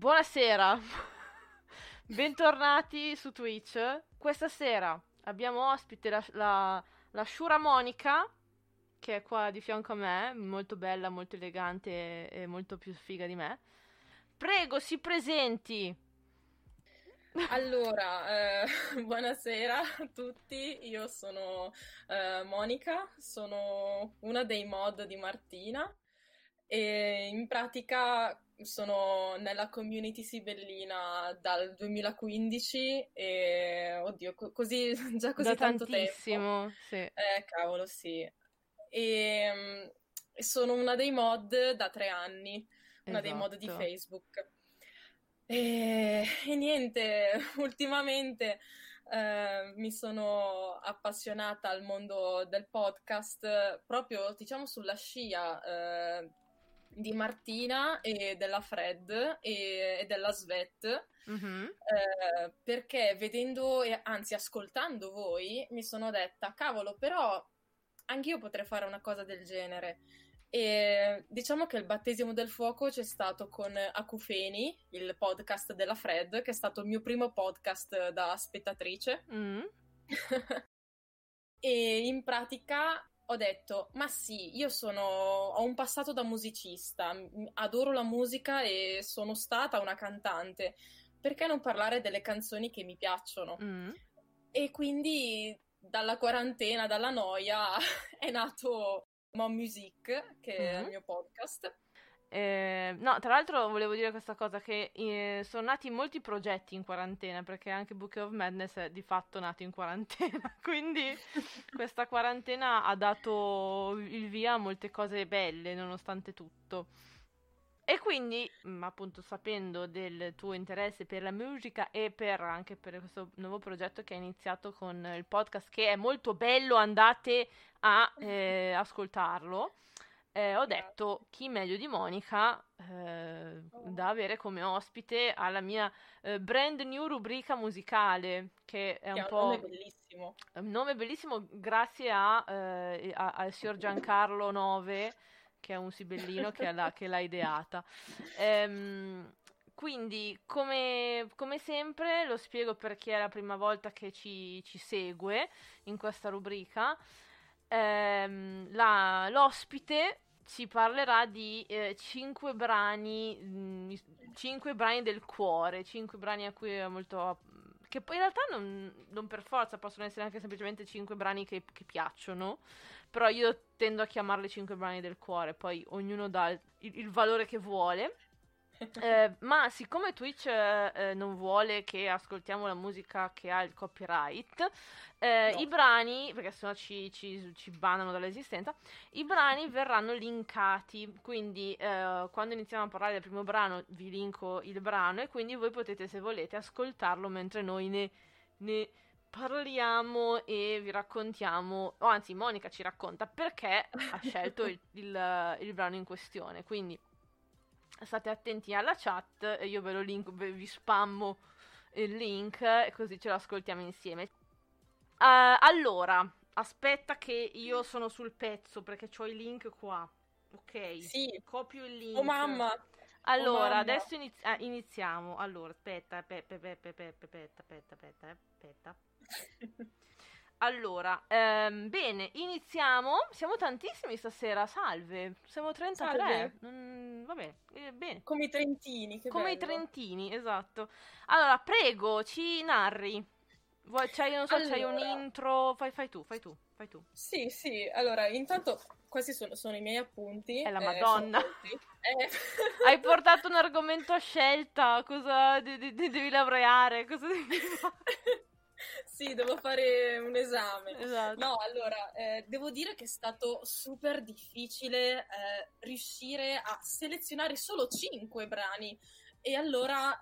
Buonasera, bentornati su Twitch. Questa sera abbiamo ospite la Shura Monica, che è qua di fianco a me, molto bella, molto elegante e molto più figa di me. Prego, si presenti. Allora, buonasera a tutti, io sono Monica, sono una dei mod di Martina e in pratica sono nella community sibellina dal 2015 e oddio, così da tanto tempo. Sì. Cavolo, sì. E sono una dei mod da 3 anni, una dei mod di Facebook. E niente, ultimamente mi sono appassionata al mondo del podcast, proprio diciamo sulla scia di Martina e della Fred e della Svet, mm-hmm. Perché vedendo, anzi ascoltando voi, mi sono detta, cavolo, però anch'io potrei fare una cosa del genere. E diciamo che il battesimo del fuoco c'è stato con Acufeni, il podcast della Fred, che è stato il mio primo podcast da spettatrice. Mm. E in pratica ho detto, ma sì, io ho un passato da musicista, adoro la musica e sono stata una cantante, perché non parlare delle canzoni che mi piacciono? Mm. E quindi dalla quarantena, dalla noia, è nato Mom Music, che è il mio podcast. No, tra l'altro volevo dire questa cosa, che sono nati molti progetti in quarantena, perché anche Book of Madness è di fatto nato in quarantena, quindi questa quarantena ha dato il via a molte cose belle nonostante tutto. E quindi, appunto, sapendo del tuo interesse per la musica e anche per questo nuovo progetto che hai iniziato con il podcast, che è molto bello, andate a ascoltarlo, ho detto, chi meglio di Monica da avere come ospite alla mia brand new rubrica musicale, che è un po'... Nome bellissimo. Un nome bellissimo, grazie al signor Giancarlo Nove, che è un sibellino che l'ha ideata. Quindi, come sempre, lo spiego per chi è la prima volta che ci segue in questa rubrica. L'ospite ci parlerà di 5 brani del cuore, 5 brani a cui è molto... che poi in realtà non per forza, possono essere anche semplicemente 5 brani che piacciono, però io tendo a chiamarli 5 brani del cuore, poi ognuno dà il valore che vuole. Ma siccome Twitch non vuole che ascoltiamo la musica che ha il copyright, no. I brani, perché sennò ci banano dall'esistenza, i brani verranno linkati, quindi quando iniziamo a parlare del primo brano vi linko il brano e quindi voi potete, se volete, ascoltarlo mentre noi ne parliamo e vi raccontiamo, o anzi Monica ci racconta perché ha scelto il brano in questione, quindi state attenti alla chat, io ve lo link, vi spammo il link e così ce lo ascoltiamo insieme. Allora, aspetta che io sono sul pezzo perché c'ho i link qua, ok? Sì. Copio il link. Oh mamma! Allora, adesso iniziamo. Allora, aspetta. Allora, bene, iniziamo. Siamo tantissimi stasera, salve. Siamo 33. Salve. Va bene, bene. Come i trentini, che bello. I trentini, esatto. Allora, prego, ci narri. C'hai un intro, fai tu. Sì, allora, intanto questi sono i miei appunti. È la Madonna. Hai portato un argomento a scelta, cosa devi laureare, cosa devi fare? Sì, devo fare un esame. Esatto. No, allora, devo dire che è stato super difficile riuscire a selezionare solo 5 brani. E allora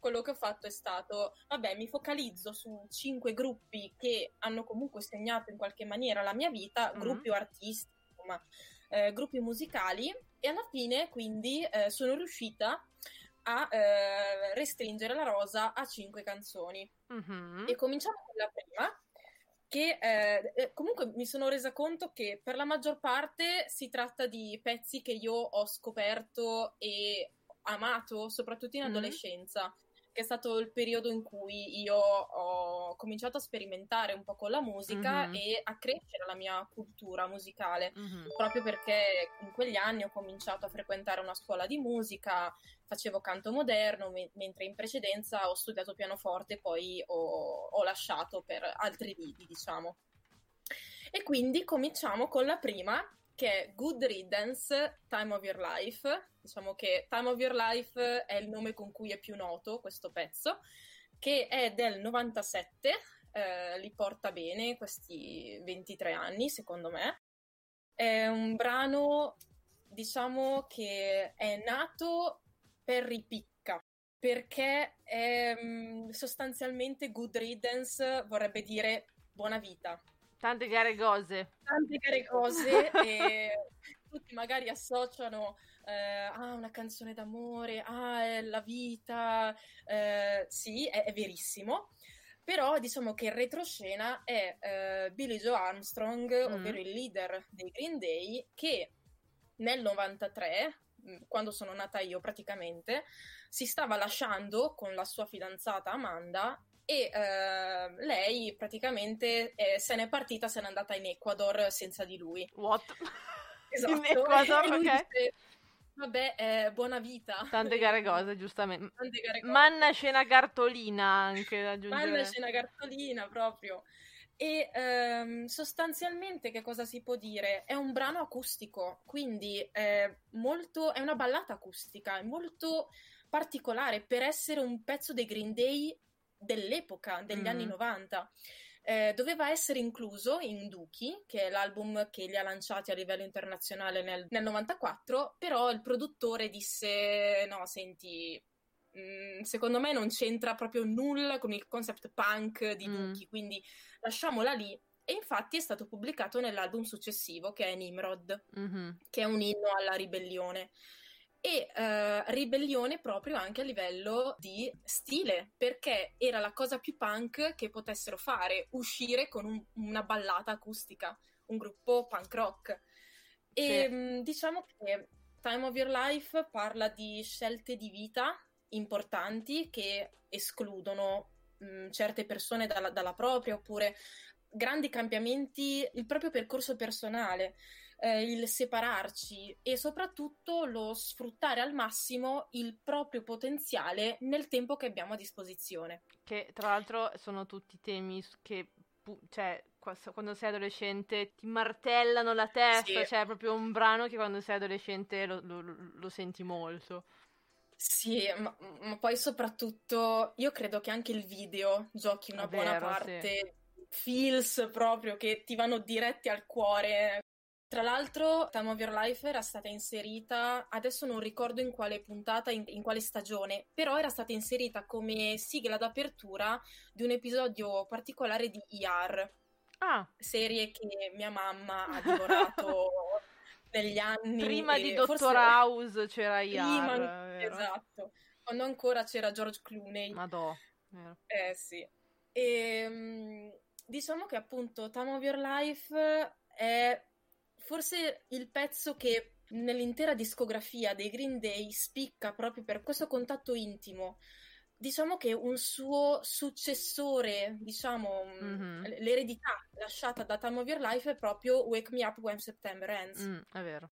quello che ho fatto è stato, vabbè, mi focalizzo su 5 gruppi che hanno comunque segnato in qualche maniera la mia vita, gruppi o artisti, ma gruppi musicali. E alla fine, quindi, sono riuscita a restringere la rosa a 5 canzoni. E cominciamo con la prima, che comunque mi sono resa conto che per la maggior parte si tratta di pezzi che io ho scoperto e amato soprattutto in adolescenza, che è stato il periodo in cui io ho cominciato a sperimentare un po' con la musica e a crescere la mia cultura musicale, proprio perché in quegli anni ho cominciato a frequentare una scuola di musica, facevo canto moderno, mentre in precedenza ho studiato pianoforte e poi ho lasciato per altri lidi, diciamo. E quindi cominciamo con la prima, che è Good Riddance, Time of Your Life. Diciamo che Time of Your Life è il nome con cui è più noto questo pezzo, che è del 97, li porta bene questi 23 anni, secondo me. È un brano, diciamo, che è nato per ripicca, perché è, sostanzialmente Good Riddance vorrebbe dire buona vita. Tante care cose. Tante care cose e tutti magari associano una canzone d'amore, è la vita, sì, è verissimo, però diciamo che in retroscena è Billy Joe Armstrong, ovvero il leader dei Green Day, che nel 93, quando sono nata io praticamente, si stava lasciando con la sua fidanzata Amanda, e lei praticamente se n'è partita, se n'è andata in Ecuador senza di lui. What? Esatto. In Ecuador, e lui dice, vabbè, buona vita. Tante care cose, giustamente. Tante care cose. Manna scena cartolina anche, da aggiungere. Manna scena cartolina, proprio. E sostanzialmente che cosa si può dire? È un brano acustico, quindi è una ballata acustica, è molto particolare per essere un pezzo dei Green Day dell'epoca, degli anni 90. Doveva essere incluso in Dookie, che è l'album che li ha lanciati a livello internazionale nel 94, però il produttore disse no, senti, secondo me non c'entra proprio nulla con il concept punk di Dookie, quindi lasciamola lì. E infatti è stato pubblicato nell'album successivo, che è Nimrod, che è un inno alla ribellione. E ribellione proprio anche a livello di stile, perché era la cosa più punk che potessero fare, uscire con una ballata acustica, un gruppo punk rock. E diciamo che Time of Your Life parla di scelte di vita importanti che escludono certe persone dalla propria, oppure grandi cambiamenti, il proprio percorso personale, il separarci e soprattutto lo sfruttare al massimo il proprio potenziale nel tempo che abbiamo a disposizione. Che tra l'altro sono tutti temi che, cioè, quando sei adolescente ti martellano la testa, sì. Cioè è proprio un brano che quando sei adolescente lo senti molto. Sì, ma poi soprattutto io credo che anche il video giochi una buona parte, sì. Feels proprio che ti vanno diretti al cuore. Tra l'altro Time of Your Life era stata inserita, adesso non ricordo in quale puntata, in quale stagione, però era stata inserita come sigla d'apertura di un episodio particolare di ER, serie che mia mamma ha divorato negli anni. Prima di Dottor House c'era ER. Prima, esatto, quando ancora c'era George Clooney. Madò. Sì. E, diciamo che appunto Time of Your Life è forse il pezzo che nell'intera discografia dei Green Day spicca proprio per questo contatto intimo. Diciamo che un suo successore, diciamo, l'eredità lasciata da Time of Your Life è proprio Wake Me Up When September Ends. È vero.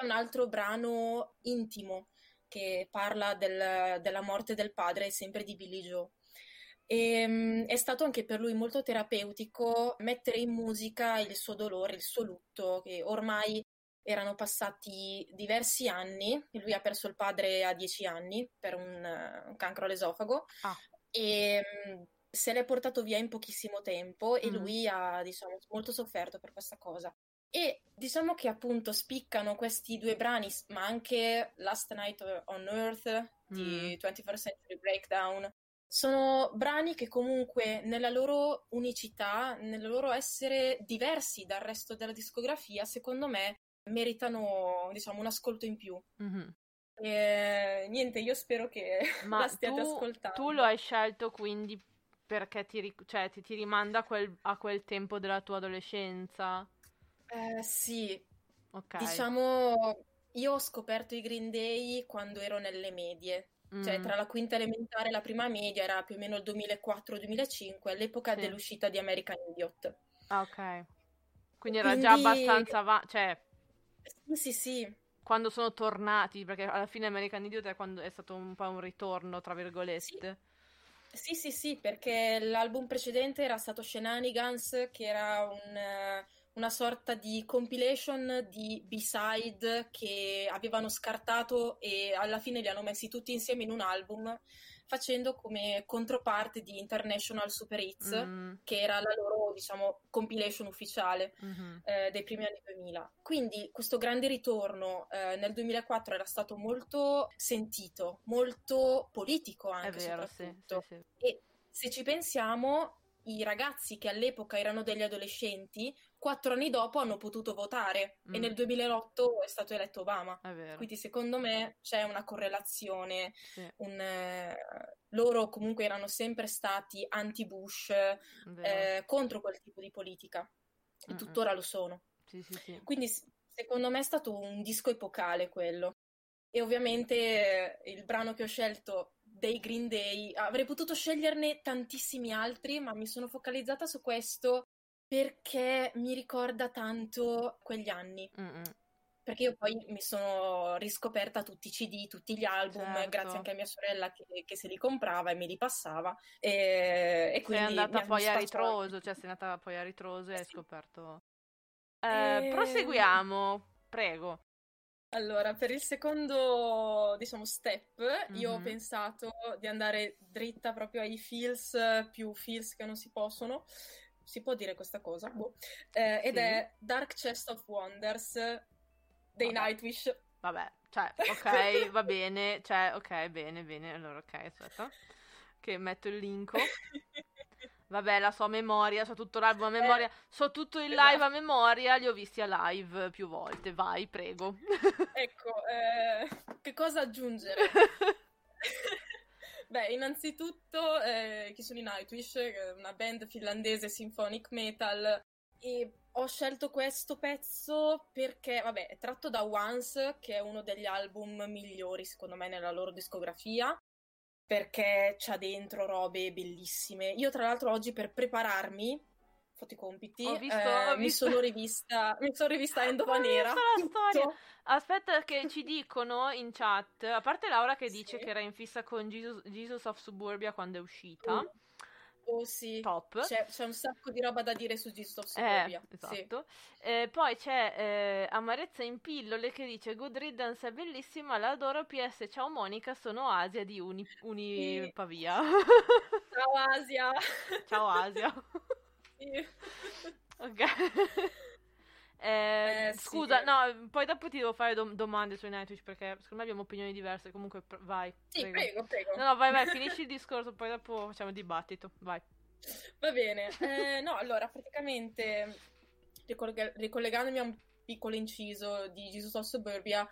Un altro brano intimo che parla della morte del padre, sempre di Billy Joe. E, è stato anche per lui molto terapeutico mettere in musica il suo dolore, il suo lutto, che ormai erano passati diversi anni. Lui ha perso il padre a 10 anni per un cancro all'esofago e se l'è portato via in pochissimo tempo e lui ha, diciamo, molto sofferto per questa cosa. E diciamo che appunto spiccano questi due brani, ma anche Last Night on Earth di 21st Century Breakdown. Sono brani che comunque nella loro unicità, nel loro essere diversi dal resto della discografia, secondo me meritano, diciamo, un ascolto in più. E, niente, io spero che la stiate ascoltando. Tu lo hai scelto quindi perché ti rimanda a quel tempo della tua adolescenza? Sì, okay. Diciamo Io ho scoperto i Green Day quando ero nelle medie, cioè tra la quinta elementare e la prima media, era più o meno il 2004-2005, all'epoca dell'uscita di American Idiot. Ah, ok. Quindi era già abbastanza cioè... Sì. Quando sono tornati, perché alla fine American Idiot è quando è stato un po' un ritorno, tra virgolette. Sì, perché l'album precedente era stato Shenanigans, che era una sorta di compilation di B-side che avevano scartato e alla fine li hanno messi tutti insieme in un album, facendo come controparte di International Super Hits, che era la loro, diciamo, compilation ufficiale dei primi anni 2000. Quindi questo grande ritorno nel 2004 era stato molto sentito, molto politico anche, è vero, soprattutto. Sì. E se ci pensiamo, i ragazzi che all'epoca erano degli adolescenti, 4 anni dopo hanno potuto votare e nel 2008 è stato eletto Obama. Quindi secondo me c'è una correlazione. Loro comunque erano sempre stati anti-Bush, contro quel tipo di politica, e tuttora lo sono. Sì. Quindi secondo me è stato un disco epocale quello. E ovviamente il brano che ho scelto dei Green Day, avrei potuto sceglierne tantissimi altri, ma mi sono focalizzata su questo perché mi ricorda tanto quegli anni, perché io poi mi sono riscoperta tutti i CD, tutti gli album, grazie anche a mia sorella che se li comprava e me li passava, e quindi sei andata poi a ritroso, cioè sei andata poi a ritroso e hai scoperto. Proseguiamo, prego. Allora, per il secondo, diciamo, step, io ho pensato di andare dritta proprio ai feels, più feels che non si possono, si può dire questa cosa, ed è Dark Chest of Wonders dei Nightwish. Va bene, bene, allora aspetta, che metto il link. Vabbè, la so a memoria, so tutto l'album a memoria, so tutto il live a memoria, li ho visti a live più volte, vai, prego. Ecco, che cosa aggiungere? Beh, innanzitutto, chi sono i Nightwish, una band finlandese symphonic metal, e ho scelto questo pezzo perché, vabbè, è tratto da Once, che è uno degli album migliori, secondo me, nella loro discografia, perché c'ha dentro robe bellissime. Io tra l'altro oggi per prepararmi, fatti i compiti, mi sono rivista Endova Nera. Aspetta che ci dicono in chat, a parte Laura che dice che era in fissa con Jesus of Suburbia quando è uscita. Oh sì, top. C'è un sacco di roba da dire su Jesus of Suburbia. Esatto. Sì. Poi c'è Amarezza in pillole che dice Good Riddance è bellissima, la adoro, PS ciao Monica, sono Asia di Unipavia. Ciao Asia. Ciao Asia. Sì. Ok. Scusa, no, poi dopo ti devo fare domande sui Nightwish perché secondo me abbiamo opinioni diverse. Comunque vai. Sì, prego. No, vai, finisci il discorso, poi dopo facciamo il dibattito. Vai. Va bene. No, allora, praticamente ricollegandomi a un piccolo inciso di Jesus of Suburbia,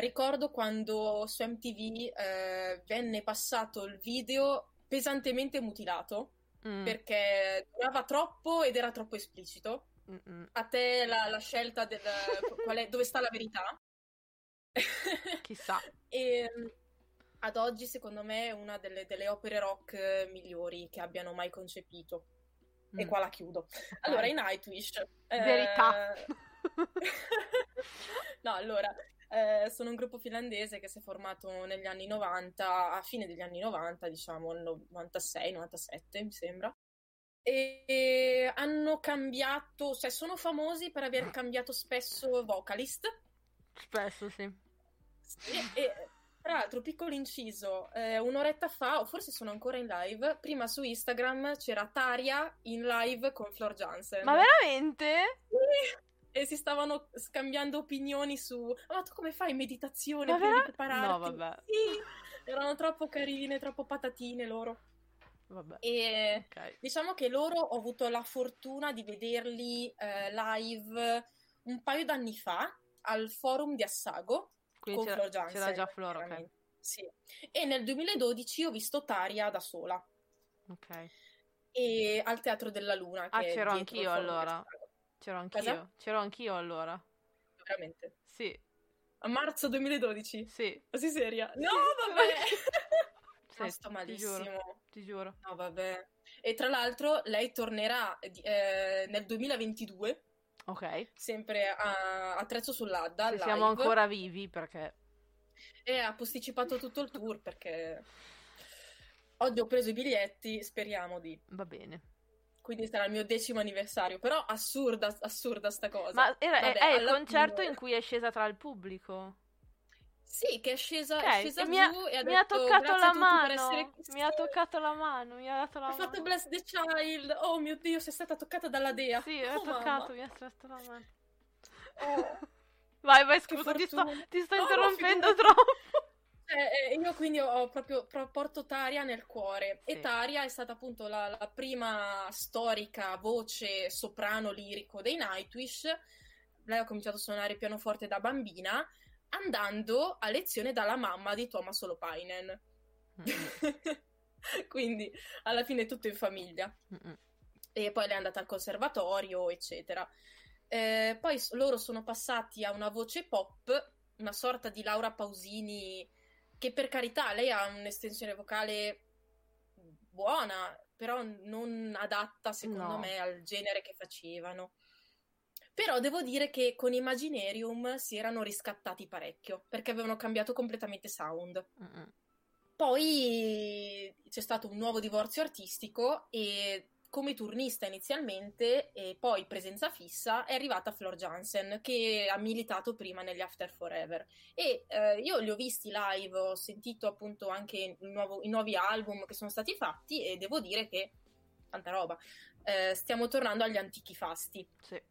ricordo quando su MTV venne passato il video pesantemente mutilato perché durava troppo ed era troppo esplicito. A te la scelta del dove sta la verità? Chissà. E ad oggi secondo me è una delle opere rock migliori che abbiano mai concepito. E qua la chiudo. Allora, i Nightwish. Verità. No, allora, sono un gruppo finlandese che si è formato negli anni 90, a fine degli anni 90, diciamo 96, 97 mi sembra. E hanno cambiato, cioè sono famosi per aver cambiato spesso vocalist. Spesso, sì. E tra l'altro, piccolo inciso, un'oretta fa, o forse sono ancora in live, prima su Instagram c'era Tarja in live con Floor Jansen. Ma veramente? Sì. E si stavano scambiando opinioni su ma tu come fai meditazione per prepararti? No, vabbè. Sì, erano troppo carine, troppo patatine loro. Vabbè. E diciamo che loro ho avuto la fortuna di vederli live un paio d'anni fa al forum di Assago. Quindi con Floor Jansen. C'era già Floor, sì. E nel 2012 ho visto Tarja da sola. Ok. E al Teatro della Luna. C'ero anch'io allora. C'ero anch'io allora. Veramente? Sì. A marzo 2012? Sì. Ma sei seria? No, vabbè! Sì, sto malissimo. Ti giuro. No, vabbè. E tra l'altro lei tornerà nel 2022. Ok. Sempre a Trezzo sull'Adda. Se live. Siamo ancora vivi, perché... E ha posticipato tutto il tour, perché... Oggi ho preso i biglietti, speriamo di... Va bene. Quindi sarà il mio 10° anniversario, però assurda sta cosa. Ma è il concerto in cui è scesa tra il pubblico? Sì, che è scesa giù e ha detto, mi ha toccato la mano, mi ha dato la mano. Ha fatto Bless the Child, oh mio Dio, sei stata toccata dalla Dea. Sì, mi ha toccato la mano. Oh. Vai, scusa, ti sto interrompendo troppo. Io quindi ho proprio porto Tarja nel cuore, sì. E Tarja è stata appunto la prima storica voce soprano lirico dei Nightwish. Lei ha cominciato a suonare pianoforte da bambina, andando a lezione dalla mamma di Tuomas Holopainen. Quindi alla fine tutto in famiglia. E poi lei è andata al conservatorio, eccetera. Poi loro sono passati a una voce pop, una sorta di Laura Pausini, che per carità lei ha un'estensione vocale buona, però non adatta secondo me al genere che facevano. Però devo dire che con Imaginarium si erano riscattati parecchio, perché avevano cambiato completamente sound. Poi c'è stato un nuovo divorzio artistico e come turnista inizialmente e poi presenza fissa è arrivata Floor Jansen, che ha militato prima negli After Forever, e io li ho visti live, ho sentito appunto anche i nuovi album che sono stati fatti, e devo dire che tanta roba, stiamo tornando agli antichi fasti. Sì.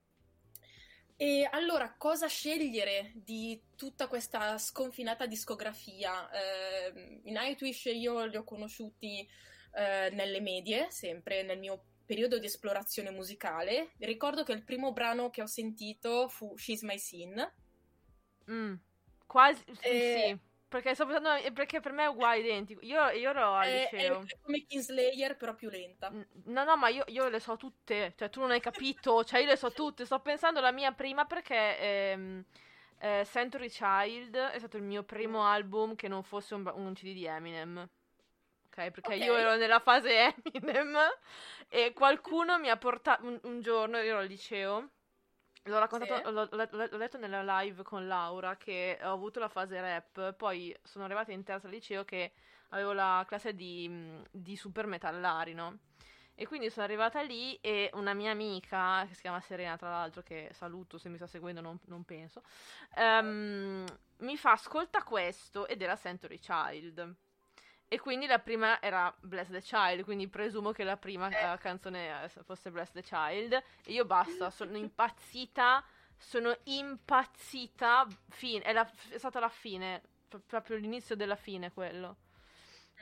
E allora cosa scegliere di tutta questa sconfinata discografia? I Nightwish io li ho conosciuti nelle medie, sempre nel mio periodo di esplorazione musicale. Ricordo che il primo brano che ho sentito fu She's My Sin. Quasi, sì, perché per me è uguale, identico. Io ero al liceo. È come Kingslayer, però più lenta. No, ma io le so tutte, cioè tu non hai capito, cioè io le so tutte. Sto pensando alla mia prima, perché Century Child è stato il mio primo album che non fosse un CD di Eminem. Perché io ero nella fase Eminem e qualcuno mi ha portato un giorno, ero al liceo, l'ho raccontato, sì. L'ho letto nella live con Laura, che ho avuto la fase rap, poi sono arrivata in terza al liceo che avevo la classe di super metallari, no? E quindi sono arrivata lì e una mia amica, che si chiama Serena tra l'altro, che saluto se mi sta seguendo, non penso, mi fa ascolta questo, ed era Century Child. E quindi la prima era Bless the Child, quindi presumo che la prima canzone fosse Bless the Child. E io basta, sono impazzita, è stata la fine, proprio l'inizio della fine quello.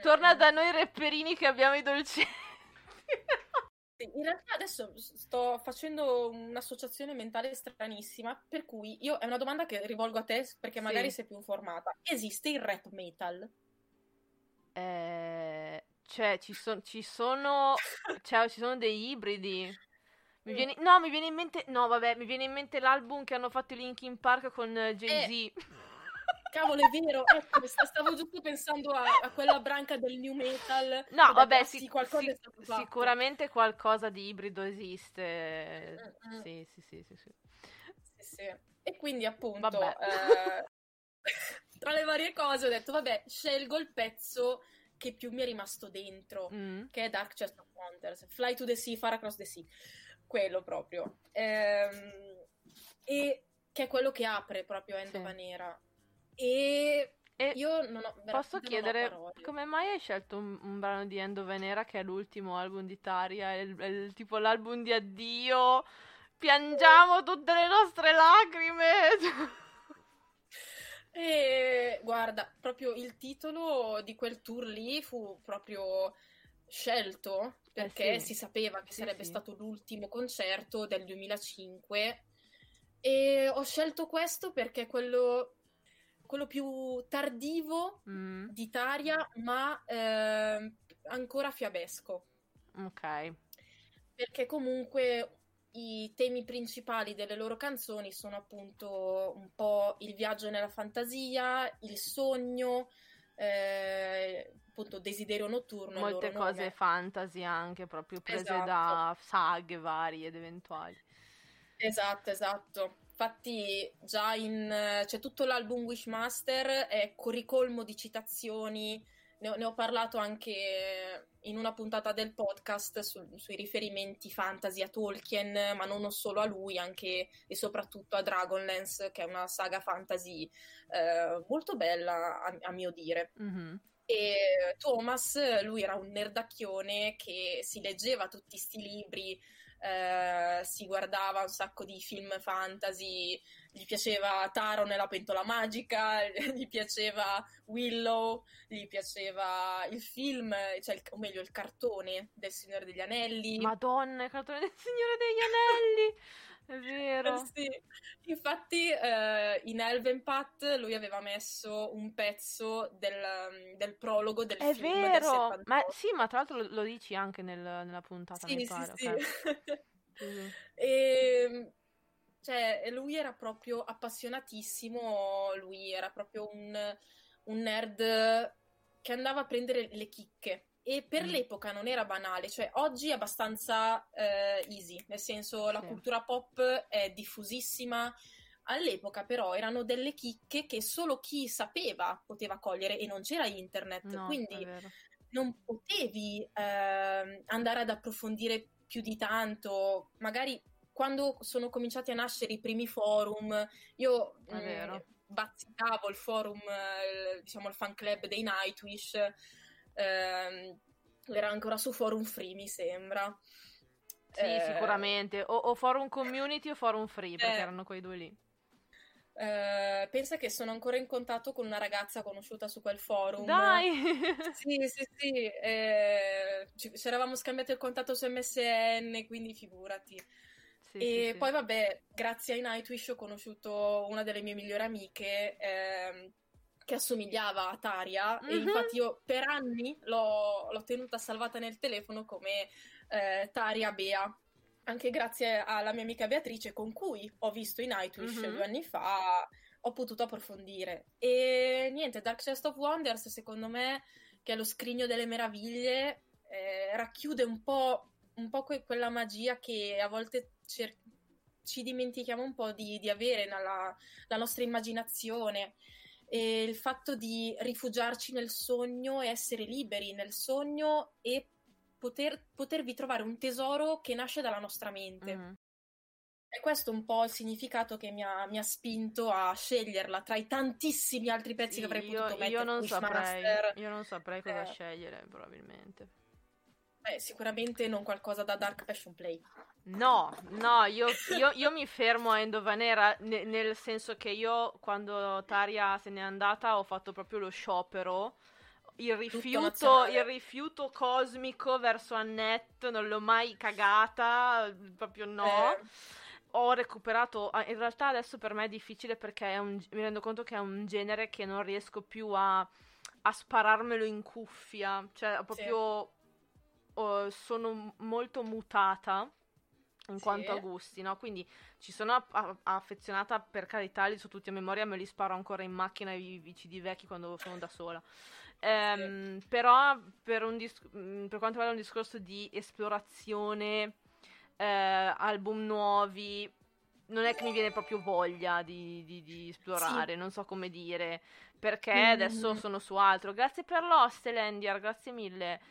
Torna da noi reperini che abbiamo i dolcetti. In realtà adesso sto facendo un'associazione mentale stranissima, per cui è una domanda che rivolgo a te, perché magari sei più informata. Esiste il rap metal? Cioè ci sono dei ibridi. Mi viene in mente l'album che hanno fatto i Linkin Park con Jay-Z. Cavolo, è vero, ecco, stavo giusto pensando a quella branca del new metal. No, vabbè, sicuramente qualcosa di ibrido esiste. Sì. E quindi appunto tra le varie cose ho detto, vabbè, scelgo il pezzo che più mi è rimasto dentro, che è Dark Chest of Wonders, Fly to the Sea, Far Across the Sea, quello proprio, e che è quello che apre proprio Endova Nera. E io non ho, posso chiedere, come mai hai scelto un brano di Endova Nera, che è l'ultimo album di Tarja, è tipo l'album di addio, piangiamo tutte le nostre lacrime. E guarda, proprio il titolo di quel tour lì fu proprio scelto perché si sapeva che sarebbe stato l'ultimo concerto del 2005, e ho scelto questo perché è quello più tardivo di Tarja, ma ancora fiabesco. Ok. Perché comunque i temi principali delle loro canzoni sono appunto un po' il viaggio nella fantasia, il sogno, appunto desiderio notturno. Molte cose nome. Fantasy anche, proprio prese da saghe varie ed eventuali. Esatto. Infatti già c'è tutto l'album Wishmaster è ricolmo di citazioni, ne ho parlato anche in una puntata del podcast sui riferimenti fantasy a Tolkien, ma non solo a lui, anche e soprattutto a Dragonlance, che è una saga fantasy molto bella a mio dire. Mm-hmm. E Tuomas, lui era un nerdacchione che si leggeva tutti sti libri, si guardava un sacco di film fantasy, gli piaceva Taro nella pentola magica, gli piaceva Willow, gli piaceva il film, cioè il cartone del Signore degli Anelli. Madonna, il cartone del Signore degli Anelli! È vero. Sì. Infatti in Elvenpath lui aveva messo un pezzo del prologo del è film. È vero! Del ma sì, ma tra l'altro lo dici anche nella puntata, sì, mi pare. Sì, okay. Sì. Mm-hmm. E cioè lui era proprio appassionatissimo, lui era proprio un nerd che andava a prendere le chicche e per l'epoca non era banale, cioè oggi è abbastanza easy, nel senso la cultura pop è diffusissima, all'epoca però erano delle chicche che solo chi sapeva poteva cogliere e non c'era internet, quindi non potevi andare ad approfondire più di tanto. Magari quando sono cominciati a nascere i primi forum, io bazzicavo il forum, diciamo il fan club dei Nightwish, era ancora su forum free mi sembra. Sì, sicuramente, o forum community o forum free, perché erano quei due lì. Pensa che sono ancora in contatto con una ragazza conosciuta su quel forum. Dai! Sì. Ci eravamo scambiati il contatto su MSN, quindi figurati. Sì. Poi vabbè, grazie ai Nightwish ho conosciuto una delle mie migliori amiche che assomigliava a Tarja. Mm-hmm. E infatti io per anni l'ho tenuta salvata nel telefono come Tarja Bea. Anche grazie alla mia amica Beatrice, con cui ho visto i Nightwish 2 anni fa, ho potuto approfondire. E niente, Dark Chest of Wonders, secondo me, che è lo scrigno delle meraviglie, racchiude un po' quella magia che a volte ci dimentichiamo un po' di avere nella nostra immaginazione. E il fatto di rifugiarci nel sogno e essere liberi nel sogno e potervi trovare un tesoro che nasce dalla nostra mente. Mm-hmm. E questo è un po' il significato che mi ha spinto a sceglierla tra i tantissimi altri pezzi che avrei potuto mettere. Io non saprei cosa scegliere, probabilmente. Sicuramente non qualcosa da Dark Passion Play. No, io mi fermo a Endovanera, nel senso che io, quando Tarja se n'è andata, ho fatto proprio lo sciopero. Il rifiuto cosmico verso Annette, non l'ho mai cagata, proprio no. Ho recuperato, in realtà adesso per me è difficile perché mi rendo conto che è un genere che non riesco più a spararmelo in cuffia, cioè proprio sono molto mutata in quanto a gusti, no? Quindi ci sono affezionata, per carità, li so tutti a memoria, me li sparo ancora in macchina i CD vecchi quando sono da sola. Però per quanto riguarda un discorso di esplorazione, album nuovi, non è che mi viene proprio voglia di esplorare, non so come dire, perché adesso sono su altro. Grazie per l'Ostelandiar, grazie mille.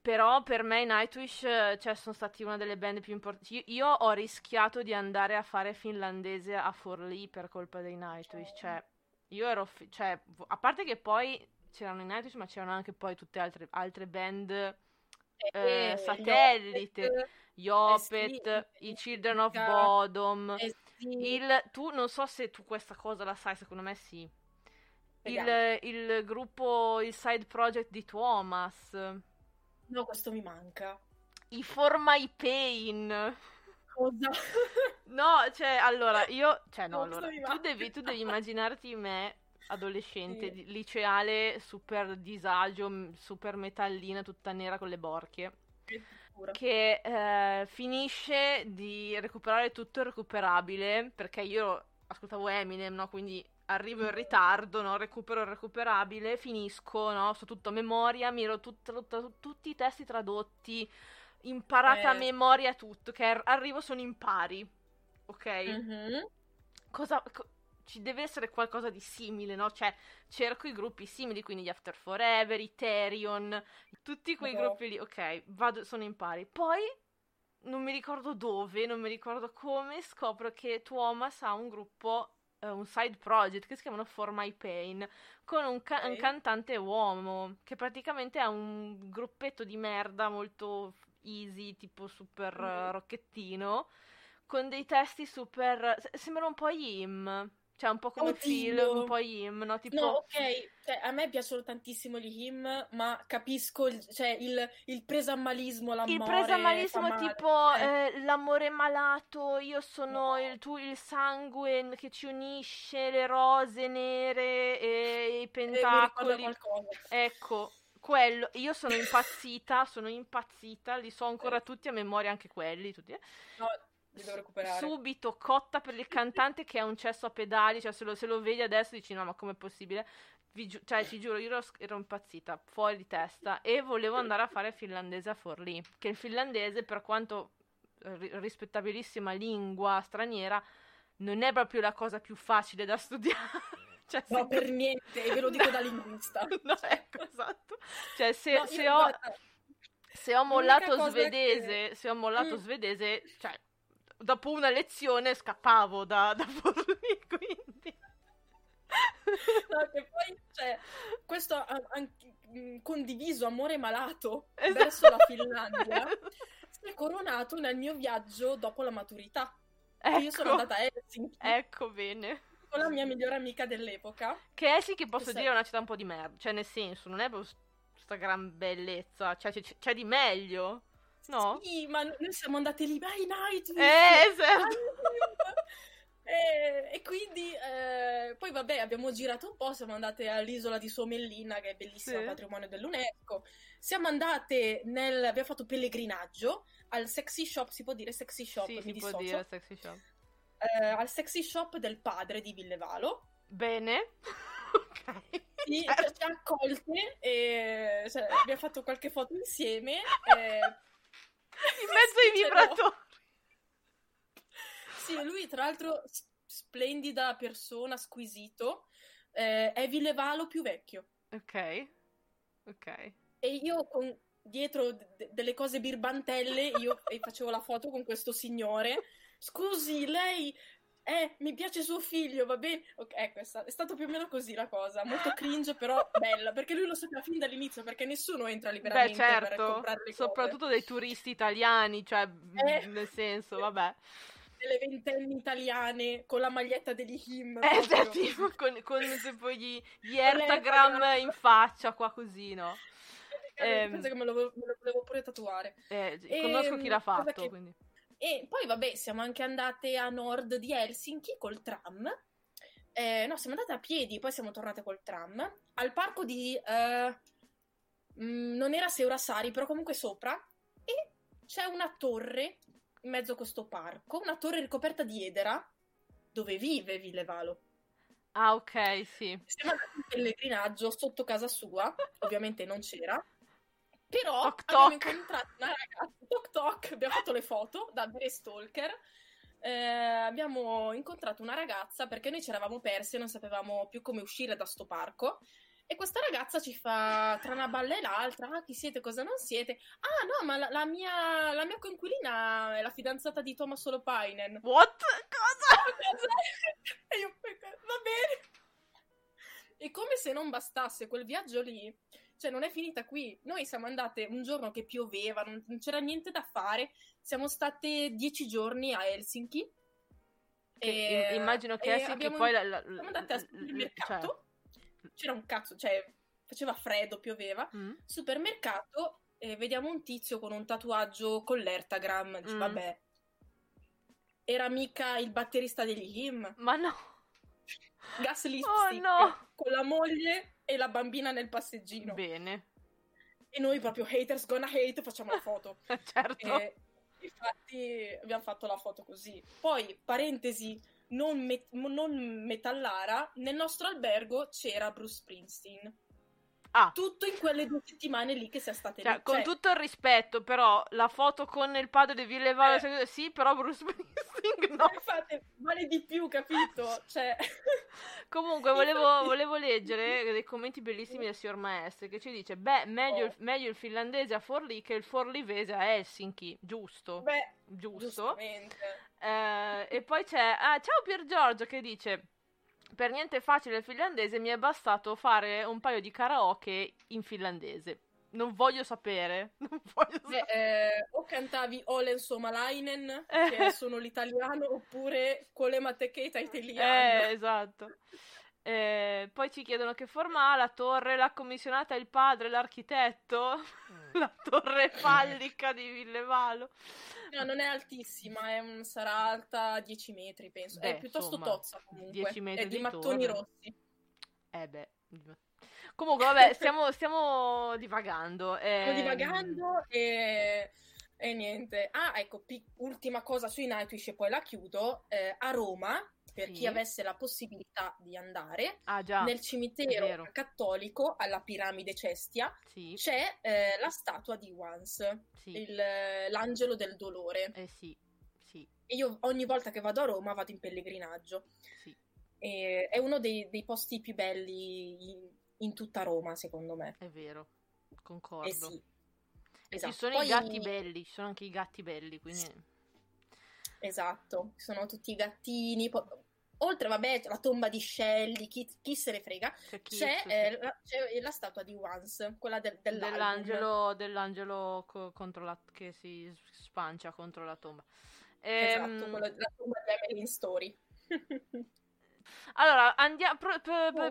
Però per me i Nightwish, cioè, sono stati una delle band più importanti. Io ho rischiato di andare a fare finlandese a Forlì per colpa dei Nightwish, cioè io ero cioè, a parte che poi c'erano i Nightwish, ma c'erano anche poi tutte altre band satellite, Jopet, i Children of Bodom, tu non so se tu questa cosa la sai, secondo me sì, il gruppo, il side project di Tuomas. No, questo mi manca. I For My Pain. Cosa? No, cioè, allora, io... Cioè, no, allora, tu devi immaginarti me, adolescente, liceale, super disagio, super metallina, tutta nera con le borchie. che finisce di recuperare tutto il recuperabile, perché io ascoltavo Eminem, no? Quindi arrivo in ritardo, no? Recupero il recuperabile, finisco, no? So tutto a memoria, miro tutti i testi tradotti, imparata a memoria tutto, che arrivo sono impari, ok? Mm-hmm. Ci deve essere qualcosa di simile, no? Cioè, cerco i gruppi simili, quindi gli After Forever, i Therion, tutti quei gruppi lì, ok, vado, sono in pari. Poi, non mi ricordo dove, non mi ricordo come, scopro che Tuomas ha un gruppo, un side project, che si chiamano For My Pain, con un cantante uomo, che praticamente è un gruppetto di merda molto easy, tipo super rocchettino, con dei testi super... sembra un po' HIM... Cioè, un po' come film, un po' HIM, no? Tipo... No, ok, cioè, a me piacciono tantissimo gli HIM, ma capisco il presamalismo, l'amore. Il presamalismo tipo l'amore malato, io sono il sangue che ci unisce, le rose nere e i pentacoli. Ecco, quello, io sono impazzita, li so ancora tutti a memoria, anche quelli, tutti. No. Subito cotta per il cantante che è un cesso a pedali, cioè se lo vedi adesso dici no, ma com'è possibile? Cioè ci giuro, io ero impazzita, fuori di testa, e volevo andare a fare finlandese a Forlì, che il finlandese, per quanto rispettabilissima lingua straniera, non è proprio la cosa più facile da studiare. Cioè, no, per niente, e ve lo dico da linguista. No, ecco, esatto. Cioè se ho mollato svedese, cioè dopo una lezione scappavo da Forlì, quindi... No, che poi, cioè, questo condiviso amore malato verso la Finlandia si è coronato nel mio viaggio dopo la maturità. Ecco, io sono andata a Helsinki. Ecco, bene. Con la mia migliore amica dell'epoca. Che Helsinki, posso dire, è una città un po' di merda. Cioè, nel senso, non è proprio questa gran bellezza. Cioè, c'è di meglio. No? Sì, ma noi siamo andati lì, vai Nightwish! Esatto! E quindi, poi vabbè, abbiamo girato un po', siamo andate all'isola di Somellina, che è bellissima, patrimonio dell'UNESCO, siamo andate abbiamo fatto pellegrinaggio al Sexy Shop, si può dire Sexy Shop? Sì, si può dire Sexy Shop. Al Sexy Shop del padre di Ville Valo. Bene. Ok. Sì, ci ha accolte, abbiamo fatto qualche foto insieme, in mezzo ai vibratori. Sì, lui tra l'altro splendida persona, squisito, è Ville Valo più vecchio. Ok. E io dietro delle cose birbantelle, io facevo la foto con questo signore. Scusi, lei... mi piace suo figlio, va bene? Okay, ecco, è stato più o meno così la cosa, molto cringe però bella, perché lui lo sapeva fin dall'inizio, perché nessuno entra liberamente per comprare le cose. Soprattutto dei turisti italiani, cioè nel senso, vabbè. Delle ventenni italiane con la maglietta degli HIM. Tipo, con tipo gli Ertagram in faccia, qua così, no? Penso che me lo volevo pure tatuare. Conosco chi l'ha fatto, quindi... E poi vabbè, siamo anche andate a nord di Helsinki col tram, no, siamo andate a piedi, poi siamo tornate col tram, al parco di, non era Seurasari, però comunque sopra, e c'è una torre in mezzo a questo parco, una torre ricoperta di edera, dove vive Ville Valo. Ah, ok, sì. Siamo andati in pellegrinaggio sotto casa sua, ovviamente non c'era. Però abbiamo incontrato una ragazza, abbiamo fatto le foto da Stalker, abbiamo incontrato una ragazza perché noi ci eravamo persi e non sapevamo più come uscire da sto parco, e questa ragazza ci fa tra una balla e l'altra, chi siete, cosa non siete, ah no, ma la mia coinquilina è la fidanzata di Tuomas Holopainen. What? Cosa? E io, va bene. E come se non bastasse quel viaggio lì, cioè non è finita qui, noi siamo andate un giorno che pioveva, non c'era niente da fare, siamo state 10 giorni a Helsinki, e immagino che Helsinki poi siamo andate al supermercato, cioè... c'era un cazzo, cioè faceva freddo, pioveva, supermercato, e vediamo un tizio con un tatuaggio con l'Ertagram, vabbè, era mica il batterista degli HIM, ma no, Gas Lipstick, oh no, con la moglie e la bambina nel passeggino. Bene. e noi proprio haters gonna hate facciamo la foto. Certo. Infatti abbiamo fatto la foto così. Poi, parentesi non metallara, nel nostro albergo c'era Bruce Springsteen. Ah. Tutto in quelle 2 settimane lì che sia state, cioè, lì. Con tutto il rispetto, però la foto con il padre di Ville Valo, sì, però Bruce Springsteen no. Infatti, vale di più, capito? Cioè... Comunque volevo leggere dei commenti bellissimi del signor Maestro che ci dice, beh, meglio il finlandese a Forlì che il forlivese a Helsinki, giusto? Beh, giusto. E poi c'è, ciao Pier Giorgio che dice... Per niente facile il finlandese, mi è bastato fare un paio di karaoke in finlandese. Non voglio sapere. O cantavi Olen Suomalainen, che sono l'italiano, oppure Kolema Tekeita italiano. Esatto. Poi ci chiedono che forma ha la torre, la commissionata, il padre, l'architetto, la torre fallica di Ville Valo. No, non è altissima, sarà alta 10 metri, penso. Beh, è piuttosto, insomma, tozza comunque, 10 metri è di mattoni torre. Rossi. Comunque, vabbè, stiamo divagando. Stiamo divagando e niente. Ah, ecco, ultima cosa sui Nightwish e poi la chiudo. A Roma... per chi avesse la possibilità di andare, nel cimitero cattolico alla Piramide Cestia c'è la statua di Once, l'angelo del dolore. E io ogni volta che vado a Roma vado in pellegrinaggio. È uno dei posti più belli in tutta Roma, secondo me. È vero, concordo. Esatto. Ci sono poi... i gatti belli, ci sono anche i gatti belli, quindi... Esatto, sono tutti i gattini. Oltre, vabbè, la tomba di Shelley, chi se ne frega, c'è la statua di Once, quella dell'angelo contro che si spancia contro la tomba. Esatto, quella della tomba di Emily in Story. Allora,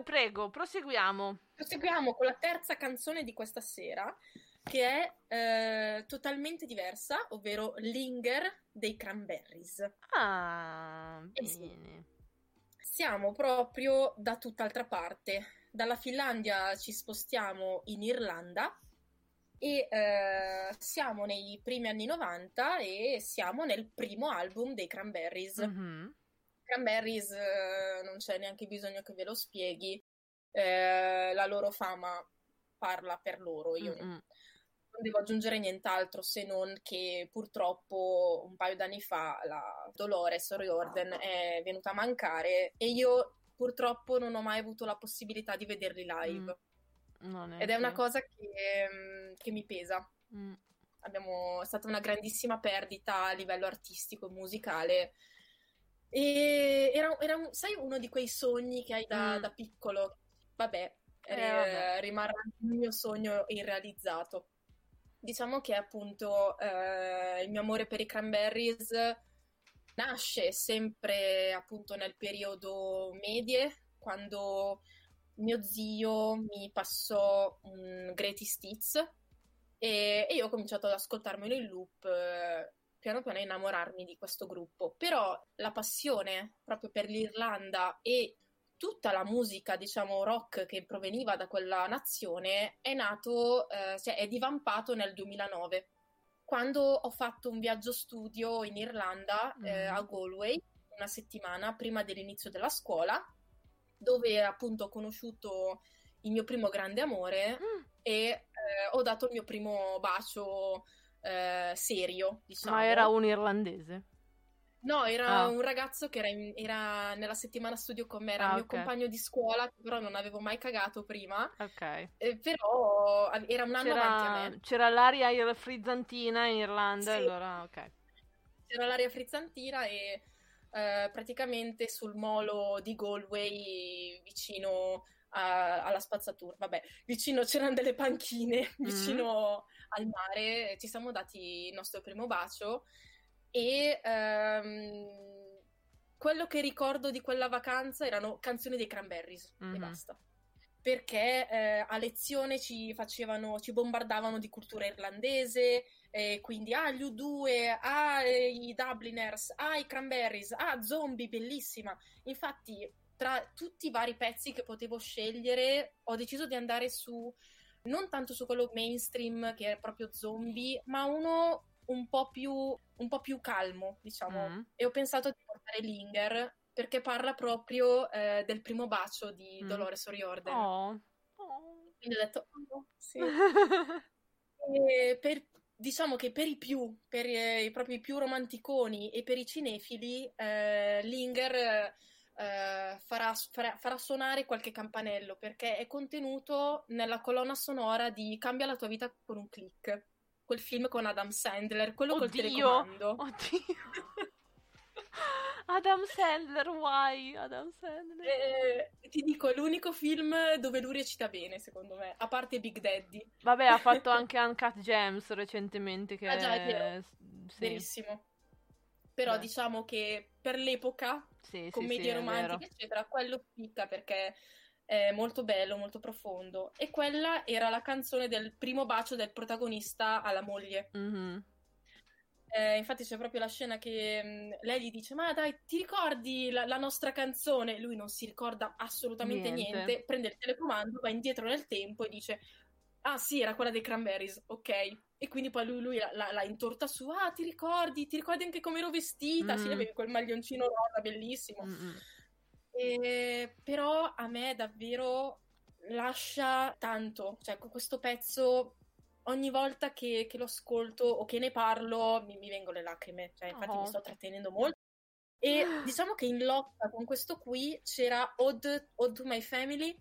prego, proseguiamo. Proseguiamo con la terza canzone di questa sera, che è totalmente diversa, ovvero Linger dei Cranberries. Ah, bene. Siamo proprio da tutt'altra parte. Dalla Finlandia ci spostiamo in Irlanda e siamo nei primi anni 90 e siamo nel primo album dei Cranberries. Mm-hmm. Cranberries, non c'è neanche bisogno che ve lo spieghi, la loro fama parla per loro, io non devo aggiungere nient'altro se non che purtroppo un paio d'anni fa la Dolores O'Riordan è venuta a mancare e io purtroppo non ho mai avuto la possibilità di vederli live. Ed è una cosa che mi pesa. È stata una grandissima perdita a livello artistico e musicale. E era sai, uno di quei sogni che hai da piccolo, rimarrà il mio sogno irrealizzato. Diciamo che appunto il mio amore per i Cranberries nasce sempre appunto nel periodo medie, quando mio zio mi passò un Greatest Hits e io ho cominciato ad ascoltarmelo in loop, piano piano innamorarmi di questo gruppo. Però la passione proprio per l'Irlanda e tutta la musica, diciamo, rock che proveniva da quella nazione è nato, è divampato nel 2009, quando ho fatto un viaggio studio in Irlanda, a Galway, una settimana prima dell'inizio della scuola, dove appunto ho conosciuto il mio primo grande amore e ho dato il mio primo bacio serio, diciamo. Ma era un irlandese? No, era un ragazzo che era nella settimana studio con me, era il mio compagno di scuola, però non avevo mai cagato prima. Ok. Però era un anno avanti a me. C'era l'aria frizzantina in Irlanda, allora ok. C'era l'aria frizzantina e praticamente sul molo di Galway, vicino alla spazzatura, vicino c'erano delle panchine, vicino al mare, ci siamo dati il nostro primo bacio. E quello che ricordo di quella vacanza erano canzoni dei Cranberries e basta, perché a lezione ci bombardavano di cultura irlandese, quindi gli U2, i Dubliners, i Cranberries, Zombie, bellissima. Infatti tra tutti i vari pezzi che potevo scegliere ho deciso di andare su non tanto su quello mainstream che è proprio zombie, ma uno un po' più calmo, diciamo. E ho pensato di portare Linger, perché parla proprio del primo bacio di Dolores O'Riordan. Quindi ho detto sì. E diciamo che per i propri più romanticoni e per i cinefili, Linger farà suonare qualche campanello, perché è contenuto nella colonna sonora di Cambia la tua vita con un click, quel film con Adam Sandler, quello col telecomando. Oddio. Adam Sandler, why? Adam Sandler. Ti dico, è l'unico film dove lui recita bene, secondo me, a parte Big Daddy. Vabbè, ha fatto anche Uncut Gems recentemente, che già, è vero. Sì. Verissimo. Però beh, diciamo che per l'epoca, sì, commedie romantiche, eccetera, quello picca perché è molto bello, molto profondo. E quella era la canzone del primo bacio del protagonista alla moglie. Infatti c'è proprio la scena che lei gli dice: ma dai, ti ricordi la nostra canzone? Lui non si ricorda assolutamente niente, prende il telecomando, va indietro nel tempo e dice: ah sì, era quella dei Cranberries, ok. E quindi poi lui la intorta su: ah, ti ricordi anche come ero vestita? Sì, avevi quel maglioncino rosa bellissimo. Però a me davvero lascia tanto, cioè questo pezzo ogni volta che lo ascolto o che ne parlo mi vengono le lacrime, cioè infatti mi sto trattenendo molto. E diciamo che in lotta con questo qui c'era Ode to My Family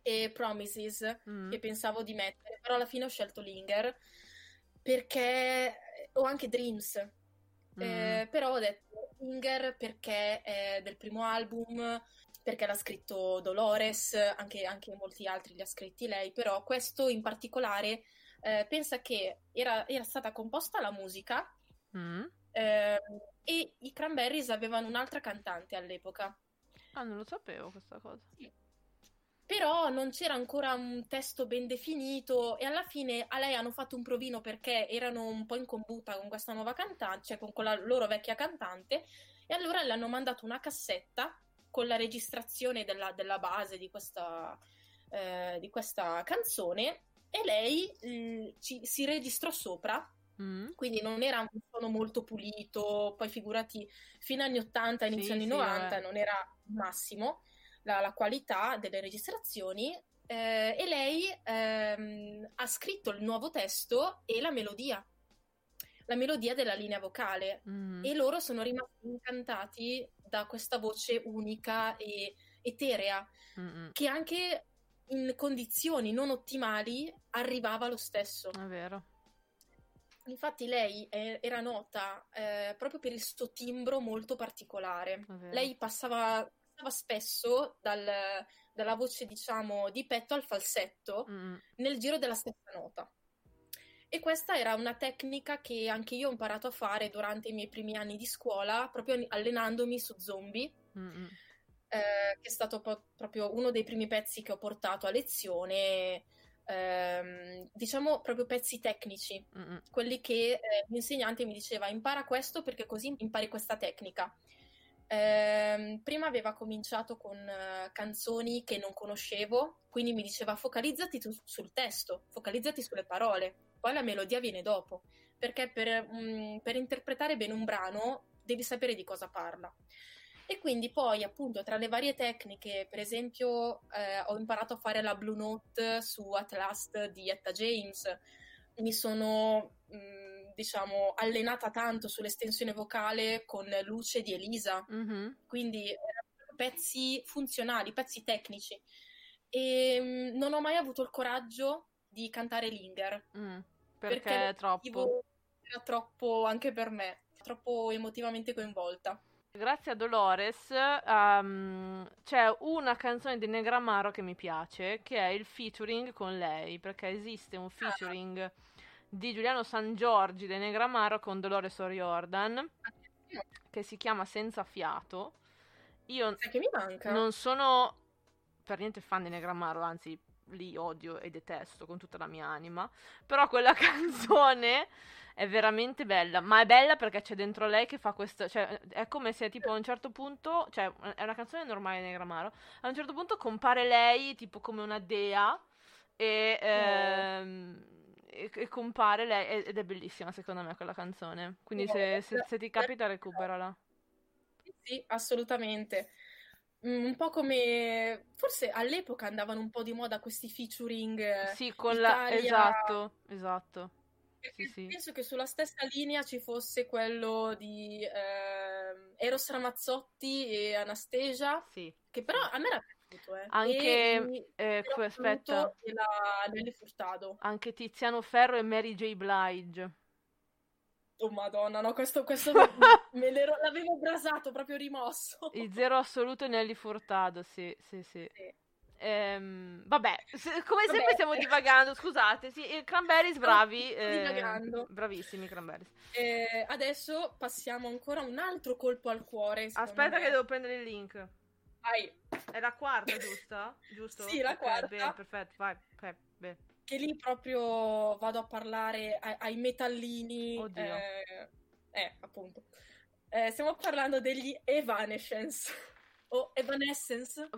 e Promises, che pensavo di mettere, però alla fine ho scelto Linger, perché ho anche Dreams, però ho detto Linger perché è del primo album, perché l'ha scritto Dolores, anche molti altri li ha scritti lei, però questo in particolare... pensa che era stata composta la musica e i Cranberries avevano un'altra cantante all'epoca. Ah, non lo sapevo questa cosa. Però non c'era ancora un testo ben definito e alla fine a lei hanno fatto un provino perché erano un po' in combutta con questa nuova cantante, cioè con la loro vecchia cantante, e allora le hanno mandato una cassetta con la registrazione della base di questa canzone. E lei si registrò sopra, quindi non era un suono molto pulito, poi figurati, fino agli 80, inizio anni 90, non era il massimo la qualità delle registrazioni, e lei ha scritto il nuovo testo e la melodia della linea vocale, e loro sono rimasti incantati da questa voce unica e eterea, che anche in condizioni non ottimali arrivava lo stesso. È vero. Infatti lei era nota proprio per il suo timbro molto particolare. Lei passava spesso dalla voce, diciamo, di petto al falsetto nel giro della stessa nota. E questa era una tecnica che anche io ho imparato a fare durante i miei primi anni di scuola, proprio allenandomi su Zombie. Che è stato proprio uno dei primi pezzi che ho portato a lezione, diciamo proprio pezzi tecnici, quelli che l'insegnante mi diceva: impara questo perché così impari questa tecnica. Prima aveva cominciato con canzoni che non conoscevo, quindi mi diceva: focalizzati sul testo, focalizzati sulle parole, poi la melodia viene dopo, perché per interpretare bene un brano devi sapere di cosa parla. E quindi poi, appunto, tra le varie tecniche, per esempio, ho imparato a fare la Blue Note su At Last di Etta James, mi sono, diciamo, allenata tanto sull'estensione vocale con Luce di Elisa, quindi pezzi funzionali, pezzi tecnici. E non ho mai avuto il coraggio di cantare Linger, perché troppo... era troppo, anche per me, troppo emotivamente coinvolta. Grazie a Dolores, c'è una canzone di Negramaro che mi piace, che è il featuring con lei, perché esiste un featuring di Giuliano Sangiorgi di Negramaro con Dolores O'Riordan, che si chiama Senza Fiato. Io che mi manca. Non sono per niente fan di Negramaro, anzi li odio e detesto con tutta la mia anima, però quella canzone... è veramente bella, ma è bella perché c'è dentro lei che fa questo, cioè è come se tipo a un certo punto, cioè è una canzone normale di Negramaro, a un certo punto compare lei tipo come una dea e compare lei, ed è bellissima secondo me quella canzone, quindi se ti capita recuperala. Sì, assolutamente. Un po' come forse all'epoca andavano un po' di moda questi featuring, sì, con la... esatto. Sì, penso che sulla stessa linea ci fosse quello di Eros Ramazzotti e Anastasia, sì, che però a me era piaciuto, anche aspetta, Nelly Furtado, anche Tiziano Ferro e Mary J. Blige. Oh madonna, no, questo l'avevo brasato, proprio rimosso. Il zero assoluto e Nelly Furtado, sì. Sempre stiamo divagando, scusate. Sì, Cranberries, bravi, bravissimi Cranberries. Adesso passiamo ancora un altro colpo al cuore. Aspetta, che devo prendere il link. Vai. È la quarta, giusto? Sì, la quarta. Bene, perfetto, vai. Bene. Che lì proprio vado a parlare ai metallini. Oddio. Appunto. Stiamo parlando degli Evanescence. O Evanescence.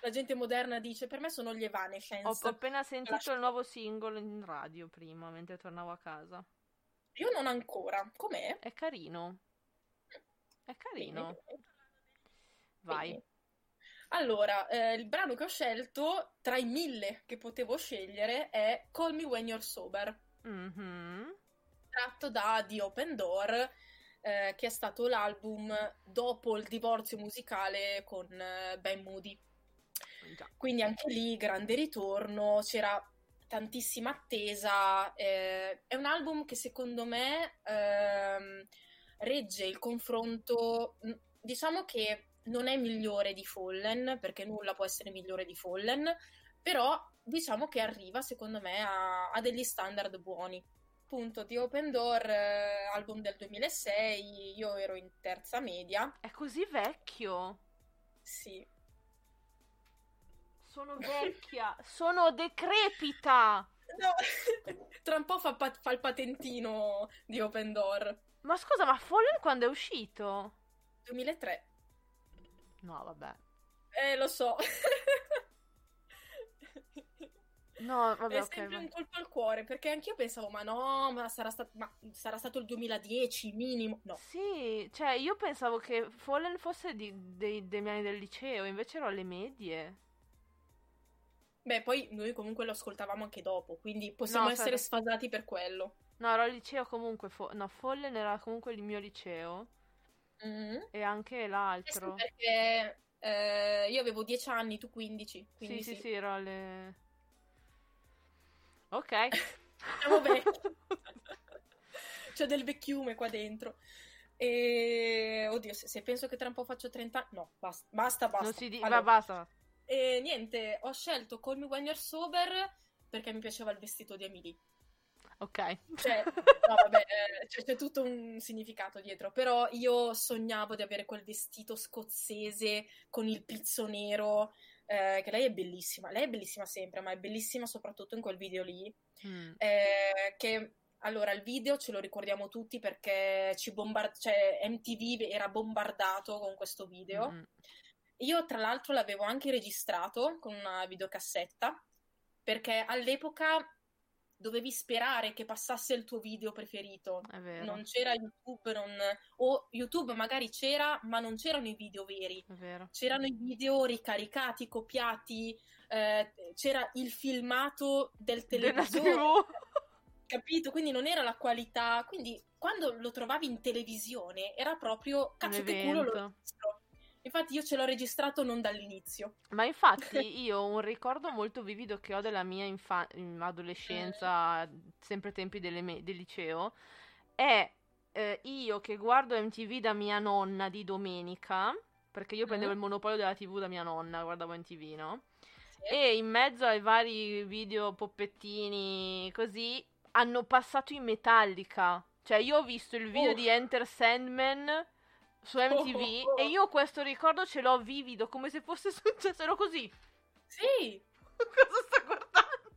La gente moderna dice, per me sono gli Evanescence. Ho appena sentito il nuovo singolo in radio prima, mentre tornavo a casa. Io non ancora. Com'è? È carino. Bene. Vai. Bene. Allora, il brano che ho scelto, tra i 1000 che potevo scegliere, è Call Me When You're Sober. Mm-hmm. Tratto da The Open Door, che è stato l'album dopo il divorzio musicale con Ben Moody. Già. Quindi anche lì grande ritorno, c'era tantissima attesa, è un album che secondo me regge il confronto, diciamo che non è migliore di Fallen, perché nulla può essere migliore di Fallen, però diciamo che arriva secondo me a degli standard buoni. Appunto, di Open Door, album del 2006, io ero in terza media. È così vecchio? Sì. Sono vecchia, sono decrepita! No, tra un po' fa il patentino di Open Door. Ma scusa, ma Fallen quando è uscito? 2003. No, vabbè. Lo so. No, vabbè, è sempre un colpo al cuore, perché anch'io pensavo, sarà stato il 2010 minimo. No. Sì, cioè io pensavo che Fallen fosse dei miei anni del liceo, invece ero alle medie. Beh, poi noi comunque lo ascoltavamo anche dopo, quindi possiamo essere sfasati per quello. No, ero al liceo comunque, Fallen era comunque il mio liceo, e anche l'altro. Sì, perché io avevo 10 anni, tu 15. Quindi sì, ero alle... Ok. Siamo vecchi. C'è del vecchiume qua dentro. Oddio, se penso che tra un po' faccio 30 anni... No, basta. Non si dica, allora, basta. Niente, ho scelto Call Me When You're Sober perché mi piaceva il vestito di Emily. Ok. Cioè, no, vabbè, c'è tutto un significato dietro, però io sognavo di avere quel vestito scozzese con il pizzo nero... che lei è bellissima sempre, ma è bellissima soprattutto in quel video lì. Che allora il video ce lo ricordiamo tutti perché MTV era bombardato con questo video. Io tra l'altro l'avevo anche registrato con una videocassetta, perché all'epoca dovevi sperare che passasse il tuo video preferito, non c'era YouTube, o YouTube magari c'era, ma non c'erano i video veri, c'erano i video ricaricati, copiati, c'era il filmato del televisore, capito? Quindi non era la qualità, quindi quando lo trovavi in televisione era proprio cazzo che culo lo registro. Infatti io ce l'ho registrato non dall'inizio. Ma infatti io ho un ricordo molto vivido che ho della mia adolescenza, sempre tempi del liceo, è io che guardo MTV da mia nonna di domenica, perché io prendevo il monopolio della TV da mia nonna, guardavo MTV, no? Sì. E in mezzo ai vari video poppettini così, hanno passato in Metallica. Cioè io ho visto il video di Enter Sandman... su MTV e io questo ricordo ce l'ho vivido come se fosse successo, ero così. Sì. Cosa sto guardando?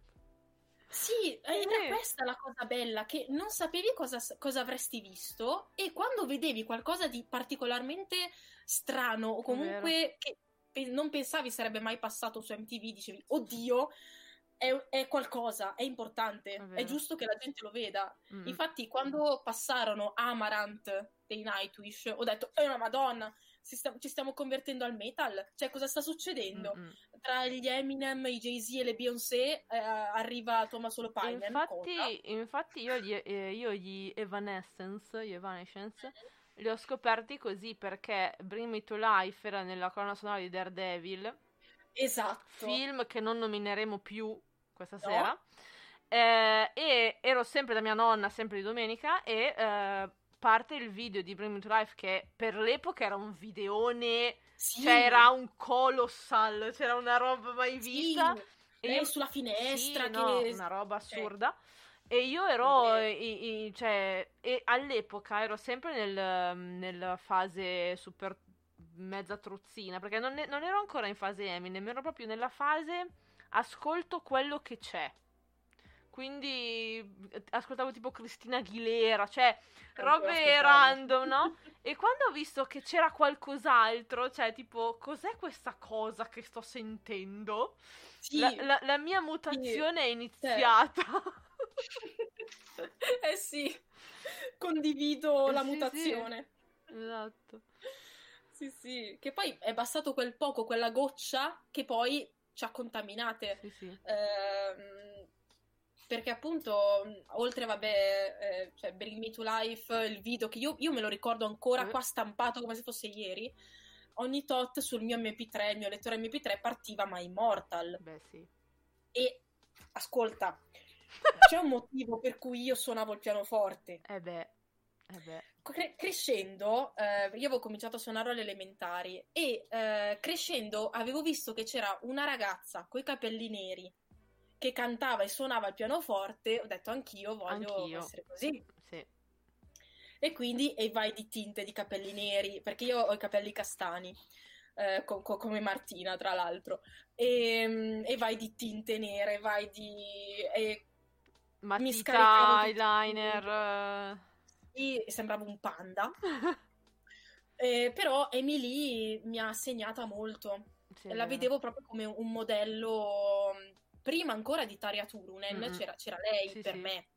Sì, era questa la cosa bella, che non sapevi cosa avresti visto, e quando vedevi qualcosa di particolarmente strano o comunque che non pensavi sarebbe mai passato su MTV, dicevi "Oddio, è qualcosa, è importante, è giusto che la gente lo veda. Infatti quando passarono Amarant dei Nightwish ho detto, è una madonna, ci stiamo convertendo al metal, cioè cosa sta succedendo? Tra gli Eminem, i Jay-Z e le Beyoncé arriva Tuomas Holopainen. Infatti io gli Evanescence li ho scoperti così, perché Bring Me to Life era nella colonna sonora di Daredevil. Esatto. Film che non nomineremo più questa sera. E ero sempre da mia nonna, sempre di domenica, e parte il video di Bring Me to Life, che per l'epoca era un videone, sì. Cioè era un colossal, c'era una roba mai vista. Sì. E io sulla finestra, sì, che... no, una roba assurda. E io ero, all'epoca ero sempre nella fase super mezza truzzina, perché non ero ancora in fase Eminem, ero proprio nella fase ascolto quello che c'è, quindi ascoltavo tipo Cristina Aguilera, cioè robe random, no? E quando ho visto che c'era qualcos'altro, cioè tipo cos'è questa cosa che sto sentendo, la mia mutazione è iniziata. Condivido la mutazione, sì. Esatto. Sì, sì, che poi è bastato quel poco, quella goccia che poi ci ha contaminate, perché appunto oltre cioè Bring Me to Life, il video che io me lo ricordo ancora qua stampato come se fosse ieri, ogni tot sul mio MP3, il mio lettore MP3 partiva My Immortal. Beh, sì. E ascolta, c'è un motivo per cui io suonavo il pianoforte. Crescendo, io avevo cominciato a suonare alle elementari e crescendo avevo visto che c'era una ragazza coi capelli neri che cantava e suonava il pianoforte, ho detto anch'io voglio essere così. Sì. E quindi vai di tinte di capelli neri, perché io ho i capelli castani, come Martina tra l'altro, e vai di tinte nere, vai di... matita, eyeliner... sembrava un panda. Però Emily mi ha segnata molto, la vedevo proprio come un modello, prima ancora di Tarja Turunen, c'era lei me,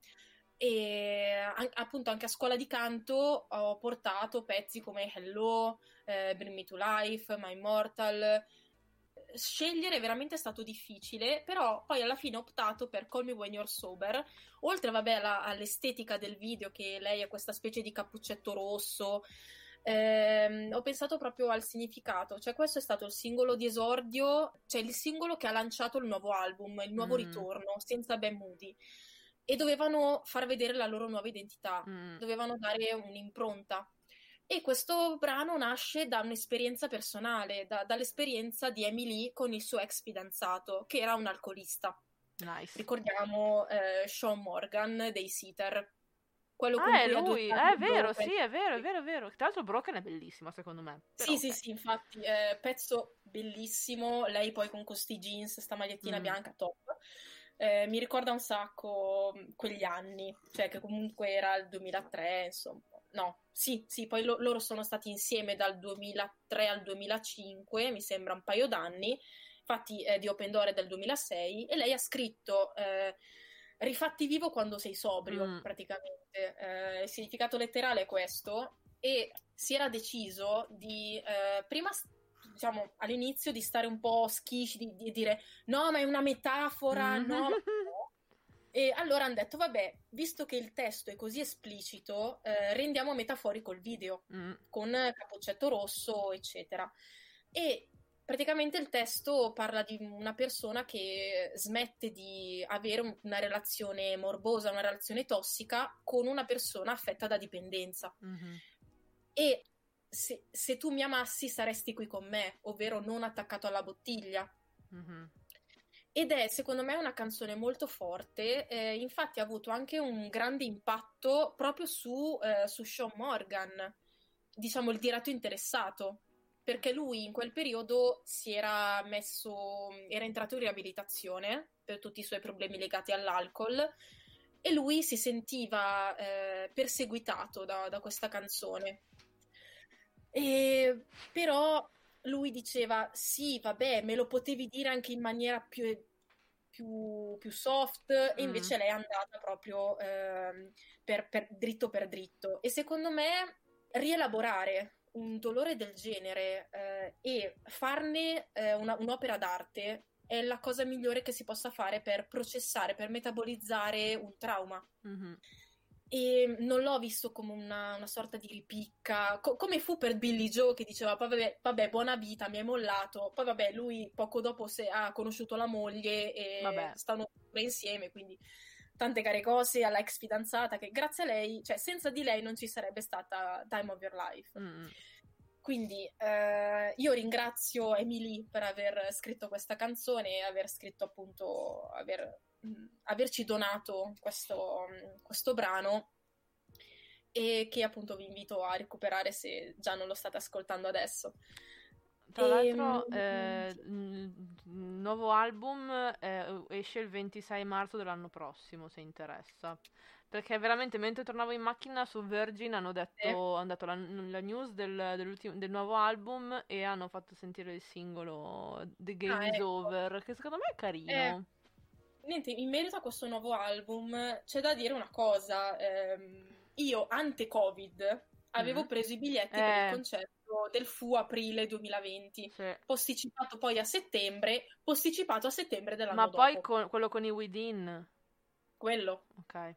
e appunto anche a scuola di canto ho portato pezzi come Hello, Bring Me to Life, My Immortal. Scegliere veramente è stato difficile, però poi alla fine ho optato per Call Me When You're Sober, oltre all'estetica del video, che lei è questa specie di cappuccetto rosso, ho pensato proprio al significato, cioè questo è stato il singolo di esordio, cioè il singolo che ha lanciato il nuovo album, il nuovo ritorno, senza Ben Moody, e dovevano far vedere la loro nuova identità, dovevano dare un'impronta. E questo brano nasce da un'esperienza personale, dall'esperienza di Emily con il suo ex fidanzato, che era un alcolista. Nice. Ricordiamo Sean Morgan dei Seether. È lui, è vero, sì, è vero. Tra l'altro Broken è bellissima, secondo me. Però, sì, infatti, pezzo bellissimo, lei poi con questi jeans, sta magliettina bianca, top. Mi ricorda un sacco quegli anni, cioè che comunque era il 2003, insomma. No, sì, poi loro sono stati insieme dal 2003 al 2005, mi sembra un paio d'anni, infatti di Open Door è del 2006, e lei ha scritto Rifatti vivo quando sei sobrio, praticamente, il significato letterale è questo, e si era deciso di, prima diciamo all'inizio, di stare un po' schisci, di dire no ma è una metafora, no... E allora hanno detto, vabbè, visto che il testo è così esplicito, rendiamo metaforico il video, con cappuccetto rosso, eccetera. E praticamente il testo parla di una persona che smette di avere una relazione morbosa, una relazione tossica, con una persona affetta da dipendenza. E se tu mi amassi saresti qui con me, ovvero non attaccato alla bottiglia. Ed è secondo me una canzone molto forte, infatti ha avuto anche un grande impatto proprio su Sean Morgan, diciamo il diretto interessato, perché lui in quel periodo era entrato in riabilitazione per tutti i suoi problemi legati all'alcol, e lui si sentiva perseguitato da questa canzone, però lui diceva sì vabbè me lo potevi dire anche in maniera più più soft, e invece lei è andata proprio per dritto. E secondo me rielaborare un dolore del genere e farne un'opera d'arte è la cosa migliore che si possa fare per processare, per metabolizzare un trauma. Mm-hmm. E non l'ho visto come una sorta di ripicca, come fu per Billy Joe, che diceva vabbè buona vita, mi hai mollato, poi vabbè lui poco dopo ha conosciuto la moglie e stanno insieme, quindi tante care cose, alla ex fidanzata che grazie a lei, cioè senza di lei non ci sarebbe stata Time of Your Life. Quindi io ringrazio Emily per aver scritto questa canzone e aver scritto appunto, averci donato questo brano, e che appunto vi invito a recuperare se già non lo state ascoltando adesso. Tra l'altro il nuovo album esce il 26 marzo dell'anno prossimo, se interessa, perché veramente mentre tornavo in macchina su Virgin hanno dato la news del nuovo album e hanno fatto sentire il singolo The Game Is Over, che secondo me è carino. Niente, in merito a questo nuovo album c'è da dire una cosa. Io ante Covid avevo preso i biglietti per il concerto del FU aprile 2020, sì, posticipato poi a settembre, dell'anno dopo. Ma poi quello con i Within? Quello. Ok.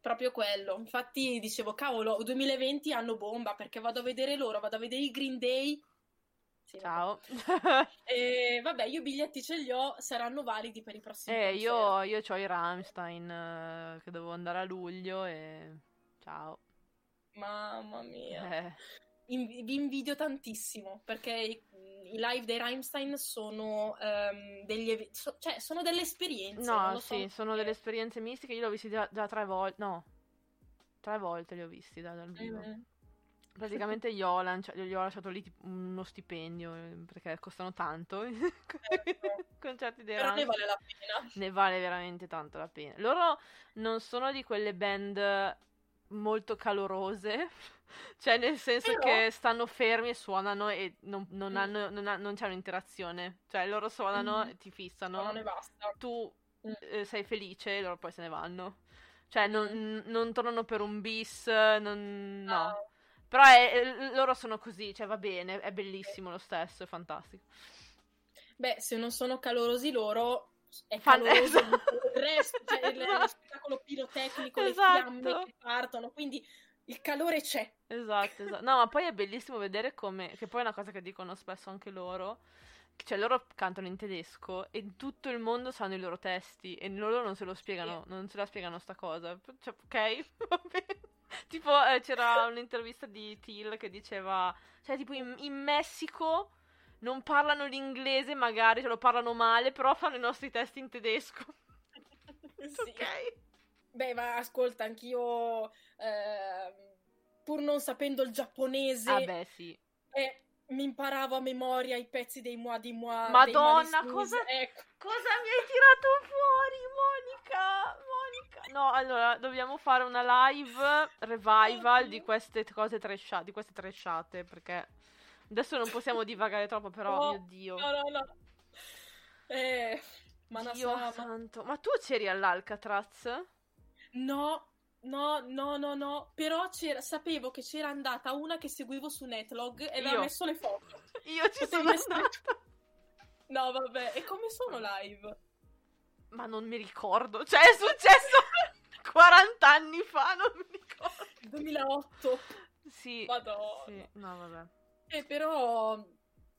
Proprio quello. Infatti dicevo, cavolo, 2020 hanno bomba, perché vado a vedere i Green Day. Sì, ciao. Vabbè, io biglietti ce li ho, saranno validi per i prossimi io c'ho i Rammstein che devo andare a luglio e ciao. Mamma mia. Vi invidio tantissimo, perché i live dei Rammstein sono sono delle esperienze. No, sì, sono delle esperienze mistiche. Io l'ho visti già 3 volte, no, 3 volte li ho visti dal vivo. Praticamente gli ho lasciato lì tipo uno stipendio, perché costano tanto concerti dei Rammstein. Però ne vale la pena. Ne vale veramente tanto la pena. Loro non sono di quelle band molto calorose, cioè nel senso che stanno fermi e suonano e non c'è un'interazione, cioè loro suonano e ti fissano, e basta. Tu sei felice e loro poi se ne vanno, cioè non tornano per un bis, no. Però loro sono così, cioè va bene, è bellissimo lo stesso, è fantastico. Beh, se non sono calorosi loro, è caloroso il resto, cioè lo spettacolo pirotecnico, le fiamme che partono, quindi il calore c'è. Esatto. No, ma poi è bellissimo vedere come, che poi è una cosa che dicono spesso anche loro, cioè loro cantano in tedesco e tutto il mondo sanno i loro testi e loro non se lo spiegano, non se la spiegano sta cosa, cioè ok, va bene. Tipo c'era un'intervista di Till che diceva, cioè tipo in Messico non parlano l'inglese, magari lo parlano male, però fanno i nostri testi in tedesco. Sì. Ok. Beh, ma ascolta, anch'io pur non sapendo il giapponese, mi imparavo a memoria i pezzi dei Moa di Moa. Madonna, cosa mi hai tirato fuori, Monica? No, allora, dobbiamo fare una live revival di queste cose trashate, perché adesso non possiamo divagare troppo, però, mio Dio. No. Dio santo. Ma tu c'eri all'Alcatraz? No. Però sapevo che c'era andata una che seguivo su Netlog e aveva messo le foto. Io ci sono andata. No, vabbè. E come sono live? Ma non mi ricordo. Cioè, è successo 40 anni fa, non mi ricordo. 2008. Sì. Madonna. Sì. No, vabbè. Però,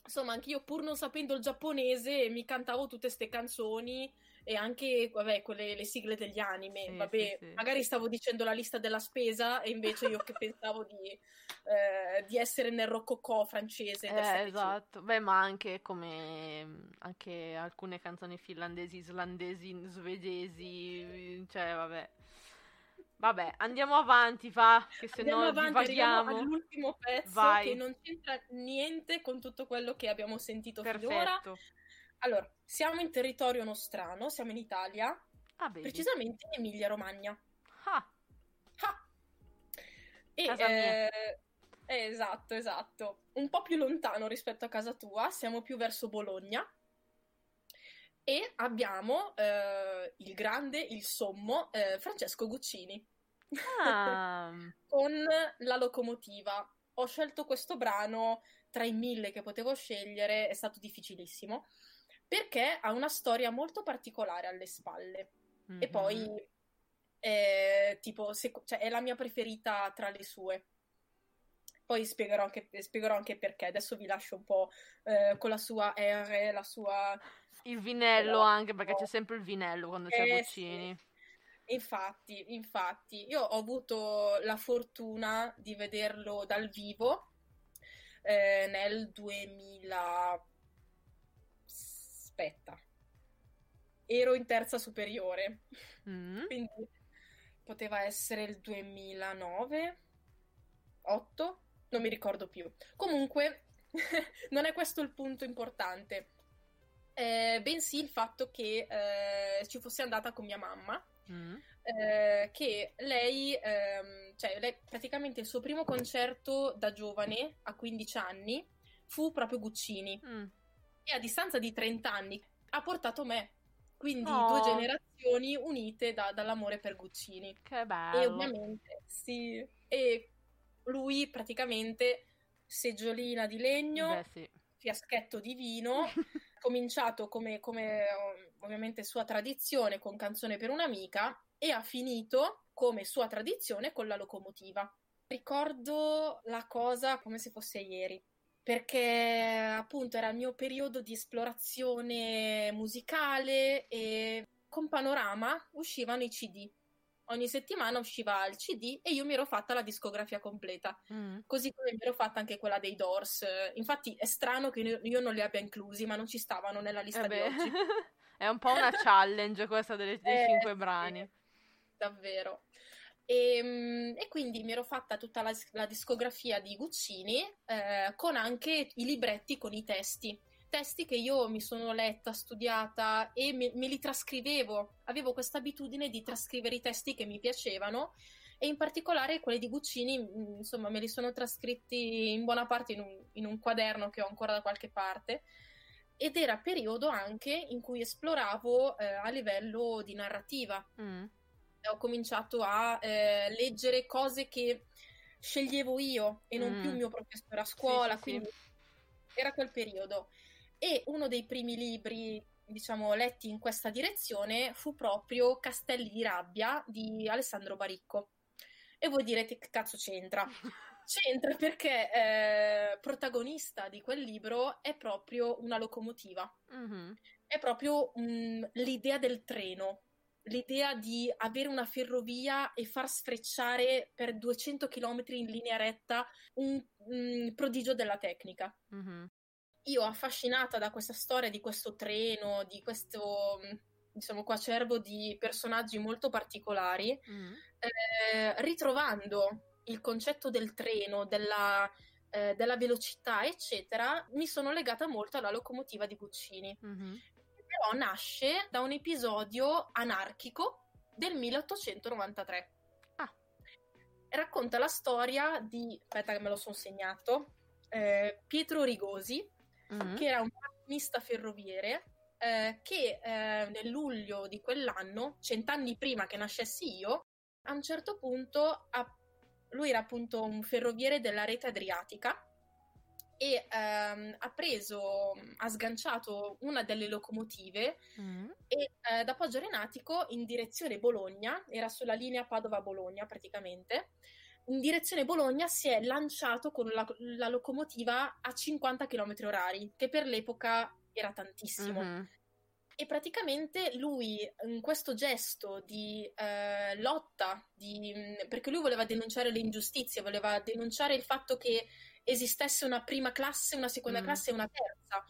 insomma, anch'io pur non sapendo il giapponese mi cantavo tutte ste canzoni e anche, vabbè, quelle le sigle degli anime, sì. Magari stavo dicendo la lista della spesa e invece io che pensavo di essere nel rococò francese. Esatto, beh, ma anche come anche alcune canzoni finlandesi, islandesi, svedesi, cioè Vabbè, andiamo avanti, va, che se no divaghiamo. All'ultimo pezzo, che non c'entra niente con tutto quello che abbiamo sentito finora. Allora, siamo in territorio nostrano, siamo in Italia, precisamente in Emilia-Romagna. E, casa mia. Esatto. Un po' più lontano rispetto a casa tua, siamo più verso Bologna. E abbiamo il grande, il sommo, Francesco Guccini. Ah. Con La locomotiva. Ho scelto questo brano tra i 1000 che potevo scegliere, è stato difficilissimo, perché ha una storia molto particolare alle spalle. Mm-hmm. E poi cioè, è la mia preferita tra le sue. Poi spiegherò anche perché. Adesso vi lascio un po' con la sua R, la sua... Il vinello anche, perché c'è sempre il vinello quando c'è Guccini. Sì. Infatti. Io ho avuto la fortuna di vederlo dal vivo nel 2000... Aspetta. Ero in terza superiore. Mm. Quindi poteva essere il 2009... 8? Non mi ricordo più. Comunque, non è questo il punto importante, bensì il fatto che ci fosse andata con mia mamma, che lei praticamente il suo primo concerto da giovane, a 15 anni, fu proprio Guccini. Mm. E a distanza di 30 anni ha portato me. Quindi due generazioni unite dall'amore per Guccini. Che bello! E ovviamente, sì. E lui praticamente seggiolina di legno, fiaschetto di vino, cominciato come ovviamente sua tradizione con Canzone per un'amica e ha finito come sua tradizione con La locomotiva. Ricordo la cosa come se fosse ieri, perché appunto era il mio periodo di esplorazione musicale e con Panorama uscivano i CD. Ogni settimana usciva il CD e io mi ero fatta la discografia completa, così come mi ero fatta anche quella dei Doors. Infatti è strano che io non li abbia inclusi, ma non ci stavano nella lista di oggi. È un po' una challenge questa dei 5 brani. Sì, davvero. E quindi mi ero fatta tutta la discografia di Guccini, con anche i libretti con i testi che io mi sono letta, studiata e me li trascrivevo. Avevo questa abitudine di trascrivere i testi che mi piacevano e in particolare quelli di Guccini, insomma, me li sono trascritti in buona parte in un quaderno che ho ancora da qualche parte, ed era periodo anche in cui esploravo a livello di narrativa. Ho cominciato a leggere cose che sceglievo io e non più il mio professore a scuola, sì. Quindi era quel periodo. E uno dei primi libri, diciamo, letti in questa direzione fu proprio Castelli di rabbia di Alessandro Baricco. E voi direte, che cazzo c'entra? C'entra perché protagonista di quel libro è proprio una locomotiva. Mm-hmm. È proprio l'idea del treno, l'idea di avere una ferrovia e far sfrecciare per 200 km in linea retta un prodigio della tecnica. Mm-hmm. Io, affascinata da questa storia di questo treno, di questo, diciamo, acervo di personaggi molto particolari, ritrovando il concetto del treno, della velocità, eccetera, mi sono legata molto alla locomotiva di Guccini. Mm-hmm. Però nasce da un episodio anarchico del 1893. Ah. Racconta la storia di... Aspetta che me lo sono segnato. Pietro Rigosi, che era un macchinista ferroviere che nel luglio di quell'anno, 100 anni prima che nascessi io, a un certo punto lui era appunto un ferroviere della rete adriatica e ha sganciato una delle locomotive e da Poggio Renatico in direzione Bologna, era sulla linea Padova-Bologna praticamente, in direzione Bologna si è lanciato con la locomotiva a 50 km/h, che per l'epoca era tantissimo. Mm-hmm. E praticamente lui, in questo gesto di lotta, perché lui voleva denunciare le ingiustizie, voleva denunciare il fatto che esistesse una prima classe, una seconda classe e una terza,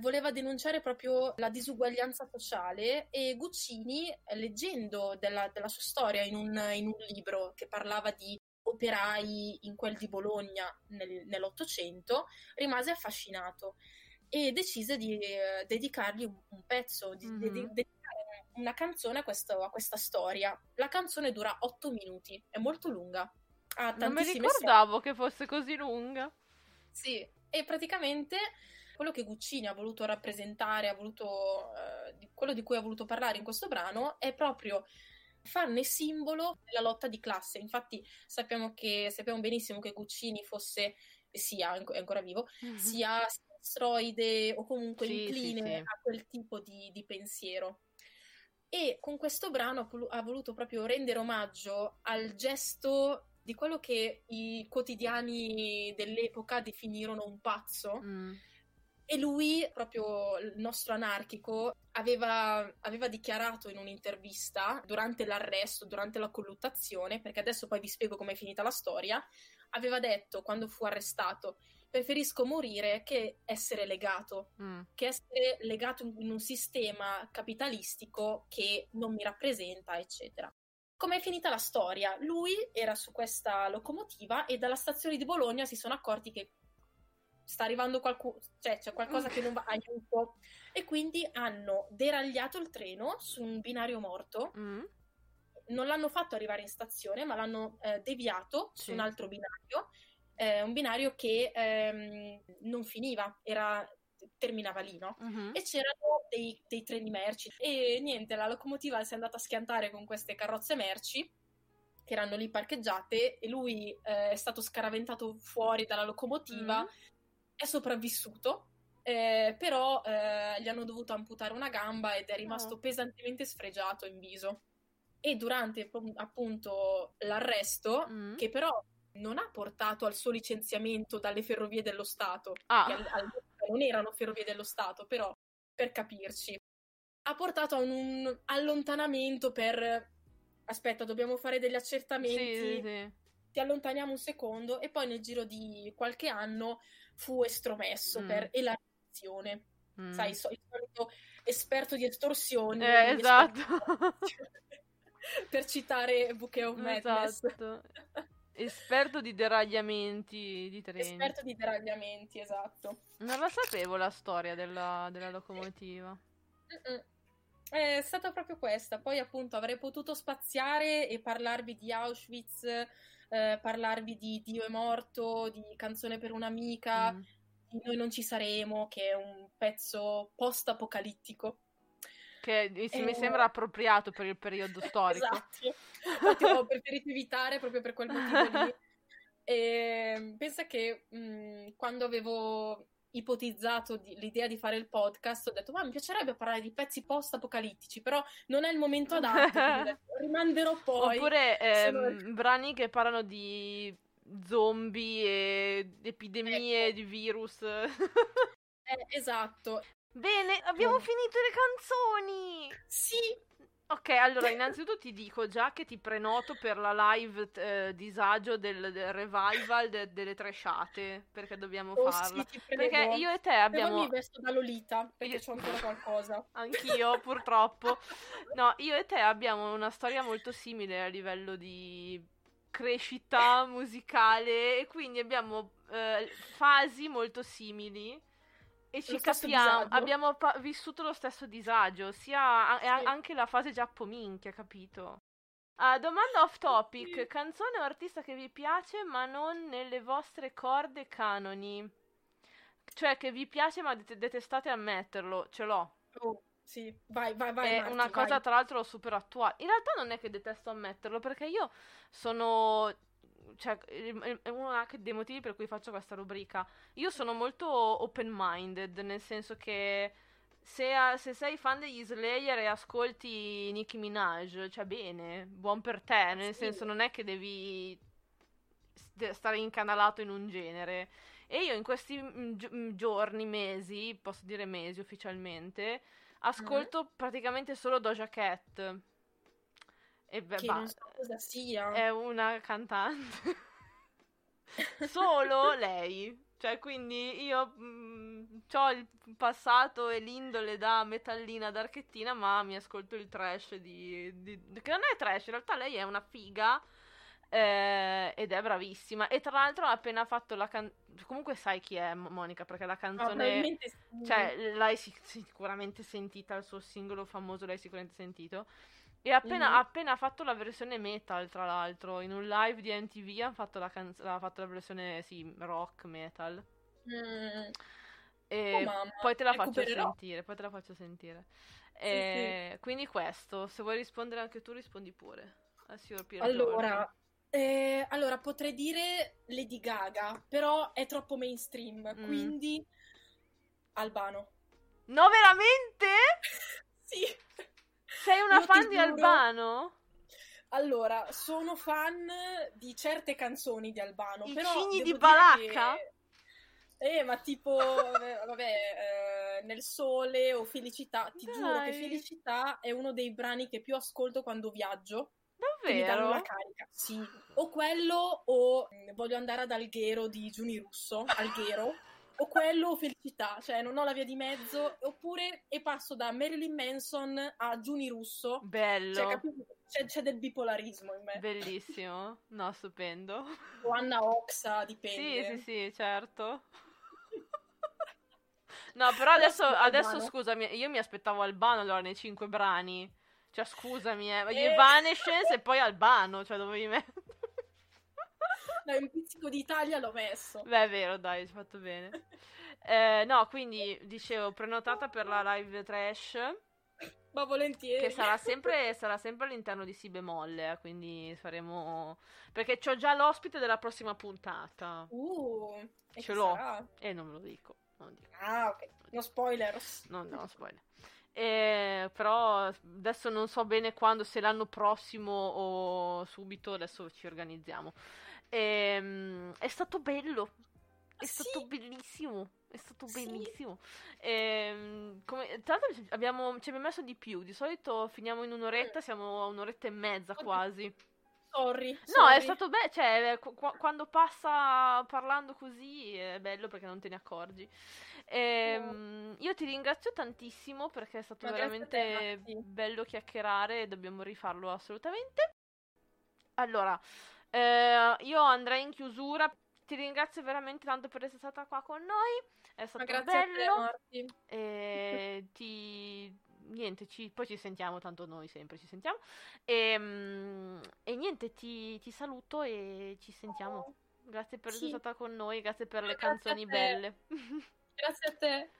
voleva denunciare proprio la disuguaglianza sociale, e Guccini, leggendo della sua storia in un libro che parlava di operai in quel di Bologna nell'Ottocento, rimase affascinato e decise di dedicargli un pezzo, dedicare una canzone a questa storia. La canzone dura 8 minuti, è molto lunga. Non mi ricordavo che fosse così lunga. Sì, e praticamente quello che Guccini ha voluto rappresentare, ha voluto quello di cui ha voluto parlare in questo brano è proprio farne simbolo della lotta di classe. Infatti sappiamo benissimo che Guccini fosse, è ancora vivo, sia stroide o comunque incline a quel tipo di pensiero. E con questo brano ha voluto proprio rendere omaggio al gesto di quello che i quotidiani dell'epoca definirono un pazzo, e lui, proprio il nostro anarchico, aveva dichiarato in un'intervista durante l'arresto, durante la colluttazione, perché adesso poi vi spiego com'è finita la storia, aveva detto quando fu arrestato: preferisco morire che essere legato, che essere legato in un sistema capitalistico che non mi rappresenta, eccetera. Com'è finita la storia? Lui era su questa locomotiva e dalla stazione di Bologna si sono accorti che sta arrivando qualcuno, cioè c'è qualcosa che non va, aiuto, e quindi hanno deragliato il treno su un binario morto, non l'hanno fatto arrivare in stazione ma l'hanno deviato su un altro binario, un binario che non finiva, terminava lì, no? E c'erano dei treni merci e niente, la locomotiva si è andata a schiantare con queste carrozze merci che erano lì parcheggiate e lui è stato scaraventato fuori dalla locomotiva, è sopravvissuto, però gli hanno dovuto amputare una gamba ed è rimasto pesantemente sfregiato in viso. E durante appunto l'arresto, che però non ha portato al suo licenziamento dalle Ferrovie dello Stato, non erano Ferrovie dello Stato, però per capirci, ha portato a un allontanamento per aspetta, dobbiamo fare degli accertamenti, ti allontaniamo un secondo, e poi nel giro di qualche anno fu estromesso per elargizione. Sai, il solito esperto di estorsioni. Esatto. Per citare Book of Madness. Esatto. Esperto di deragliamenti di treni. Esperto di deragliamenti, esatto. Non la sapevo la storia della locomotiva. È stata proprio questa. Poi appunto avrei potuto spaziare e parlarvi di Auschwitz, parlarvi di Dio è morto, di Canzone per un'amica, di Noi non ci saremo, che è un pezzo post-apocalittico. Che mi sembra appropriato per il periodo storico. Esatto, infatti ho preferito evitare proprio per quel motivo lì. E pensa che quando avevo ipotizzato l'idea di fare il podcast ho detto ma mi piacerebbe parlare di pezzi post-apocalittici, però non è il momento adatto, rimanderò poi. Oppure brani che parlano di zombie e epidemie, di virus. Esatto. Bene, abbiamo finito le canzoni! Sì! Ok, allora innanzitutto ti dico già che ti prenoto per la live disagio del revival delle tresciate, perché dobbiamo farla. Sì, perché io e te abbiamo... Però mi vesto da Lolita, perché c'ho ancora qualcosa. Anch'io, purtroppo. No, io e te abbiamo una storia molto simile a livello di crescita musicale, e quindi abbiamo fasi molto simili. E ci capiamo, abbiamo vissuto lo stesso disagio, sia anche la fase giappominchia, capito? Domanda off topic, canzone o artista che vi piace ma non nelle vostre corde canoni? Cioè che vi piace ma detestate ammetterlo, ce l'ho. Oh, sì, vai. È Marti, una cosa vai. Tra l'altro super attuale. In realtà non è che detesto ammetterlo, perché io sono... Cioè, è uno anche dei motivi per cui faccio questa rubrica. Io sono molto open-minded, nel senso che se sei fan degli Slayer e ascolti Nicki Minaj, cioè bene, buon per te, nel senso non è che devi stare incanalato in un genere. E io in questi giorni, mesi, posso dire mesi ufficialmente, ascolto praticamente solo Doja Cat. Che non so cosa sia. È una cantante. Solo lei. Cioè, quindi io ho il passato e l'indole da metallina, da archettina, ma mi ascolto il trash che non è trash, in realtà lei è una figa ed è bravissima. E tra l'altro ha appena fatto la comunque sai chi è Monica, perché la canzone... Sì. Cioè, l'hai sicuramente sentita, il suo singolo famoso l'hai sicuramente sentito. E appena fatto la versione metal, tra l'altro, in un live di MTV hanno fatto la versione rock metal. E poi te la faccio sentire, Sì. Quindi questo, se vuoi rispondere anche tu rispondi pure al signor Piero. Allora potrei dire Lady Gaga, però è troppo mainstream, quindi Albano. No, veramente? Sì. Sei una fan di Albano? Allora, sono fan di certe canzoni di Albano. I Cigni di Balacca? Che... ma tipo, vabbè, Nel Sole o Felicità. Ti giuro che Felicità è uno dei brani che più ascolto quando viaggio. Davvero? Mi danno la carica, sì. O quello o Voglio andare ad Alghero di Giuni Russo, Alghero. O quello o Felicità, cioè non ho la via di mezzo. Oppure, e passo da Marilyn Manson a Giuni Russo. Bello. Cioè, capito? C'è del bipolarismo in me. Bellissimo, no, stupendo. O Anna Oxa, dipende. Sì, sì, sì, certo. No, però adesso scusami, io mi aspettavo Albano allora nei 5 brani. Cioè, scusami, Evanescence e poi Albano, cioè dovevi mettere. Dai, un pizzico d'Italia l'ho messo. Beh, è vero, dai, hai fatto bene. No, quindi, dicevo, prenotata per la live trash. Ma volentieri. Che sarà sempre all'interno di Si Bemolle, quindi faremo... Perché c'ho già l'ospite della prossima puntata. Ce l'ho. Non me lo dico. Ah, ok. No spoiler. No spoiler. Però adesso non so bene quando, se l'anno prossimo o subito, adesso ci organizziamo. È stato bello. Stato bellissimo. È stato bellissimo. Tra l'altro ci abbiamo messo di più. Di solito finiamo in un'oretta, siamo a un'oretta e mezza quasi. Sorry. No, è stato bello. Cioè, quando passa parlando così è bello perché non te ne accorgi. Io ti ringrazio tantissimo perché è stato veramente bello chiacchierare e dobbiamo rifarlo assolutamente. Allora, io andrei in chiusura. Ti ringrazio veramente tanto per essere stata qua con noi, è stato bello. Poi ci sentiamo, tanto noi sempre ci sentiamo. E niente, ti saluto e ci sentiamo. Grazie per essere stata con noi, grazie per le canzoni belle. Grazie a te.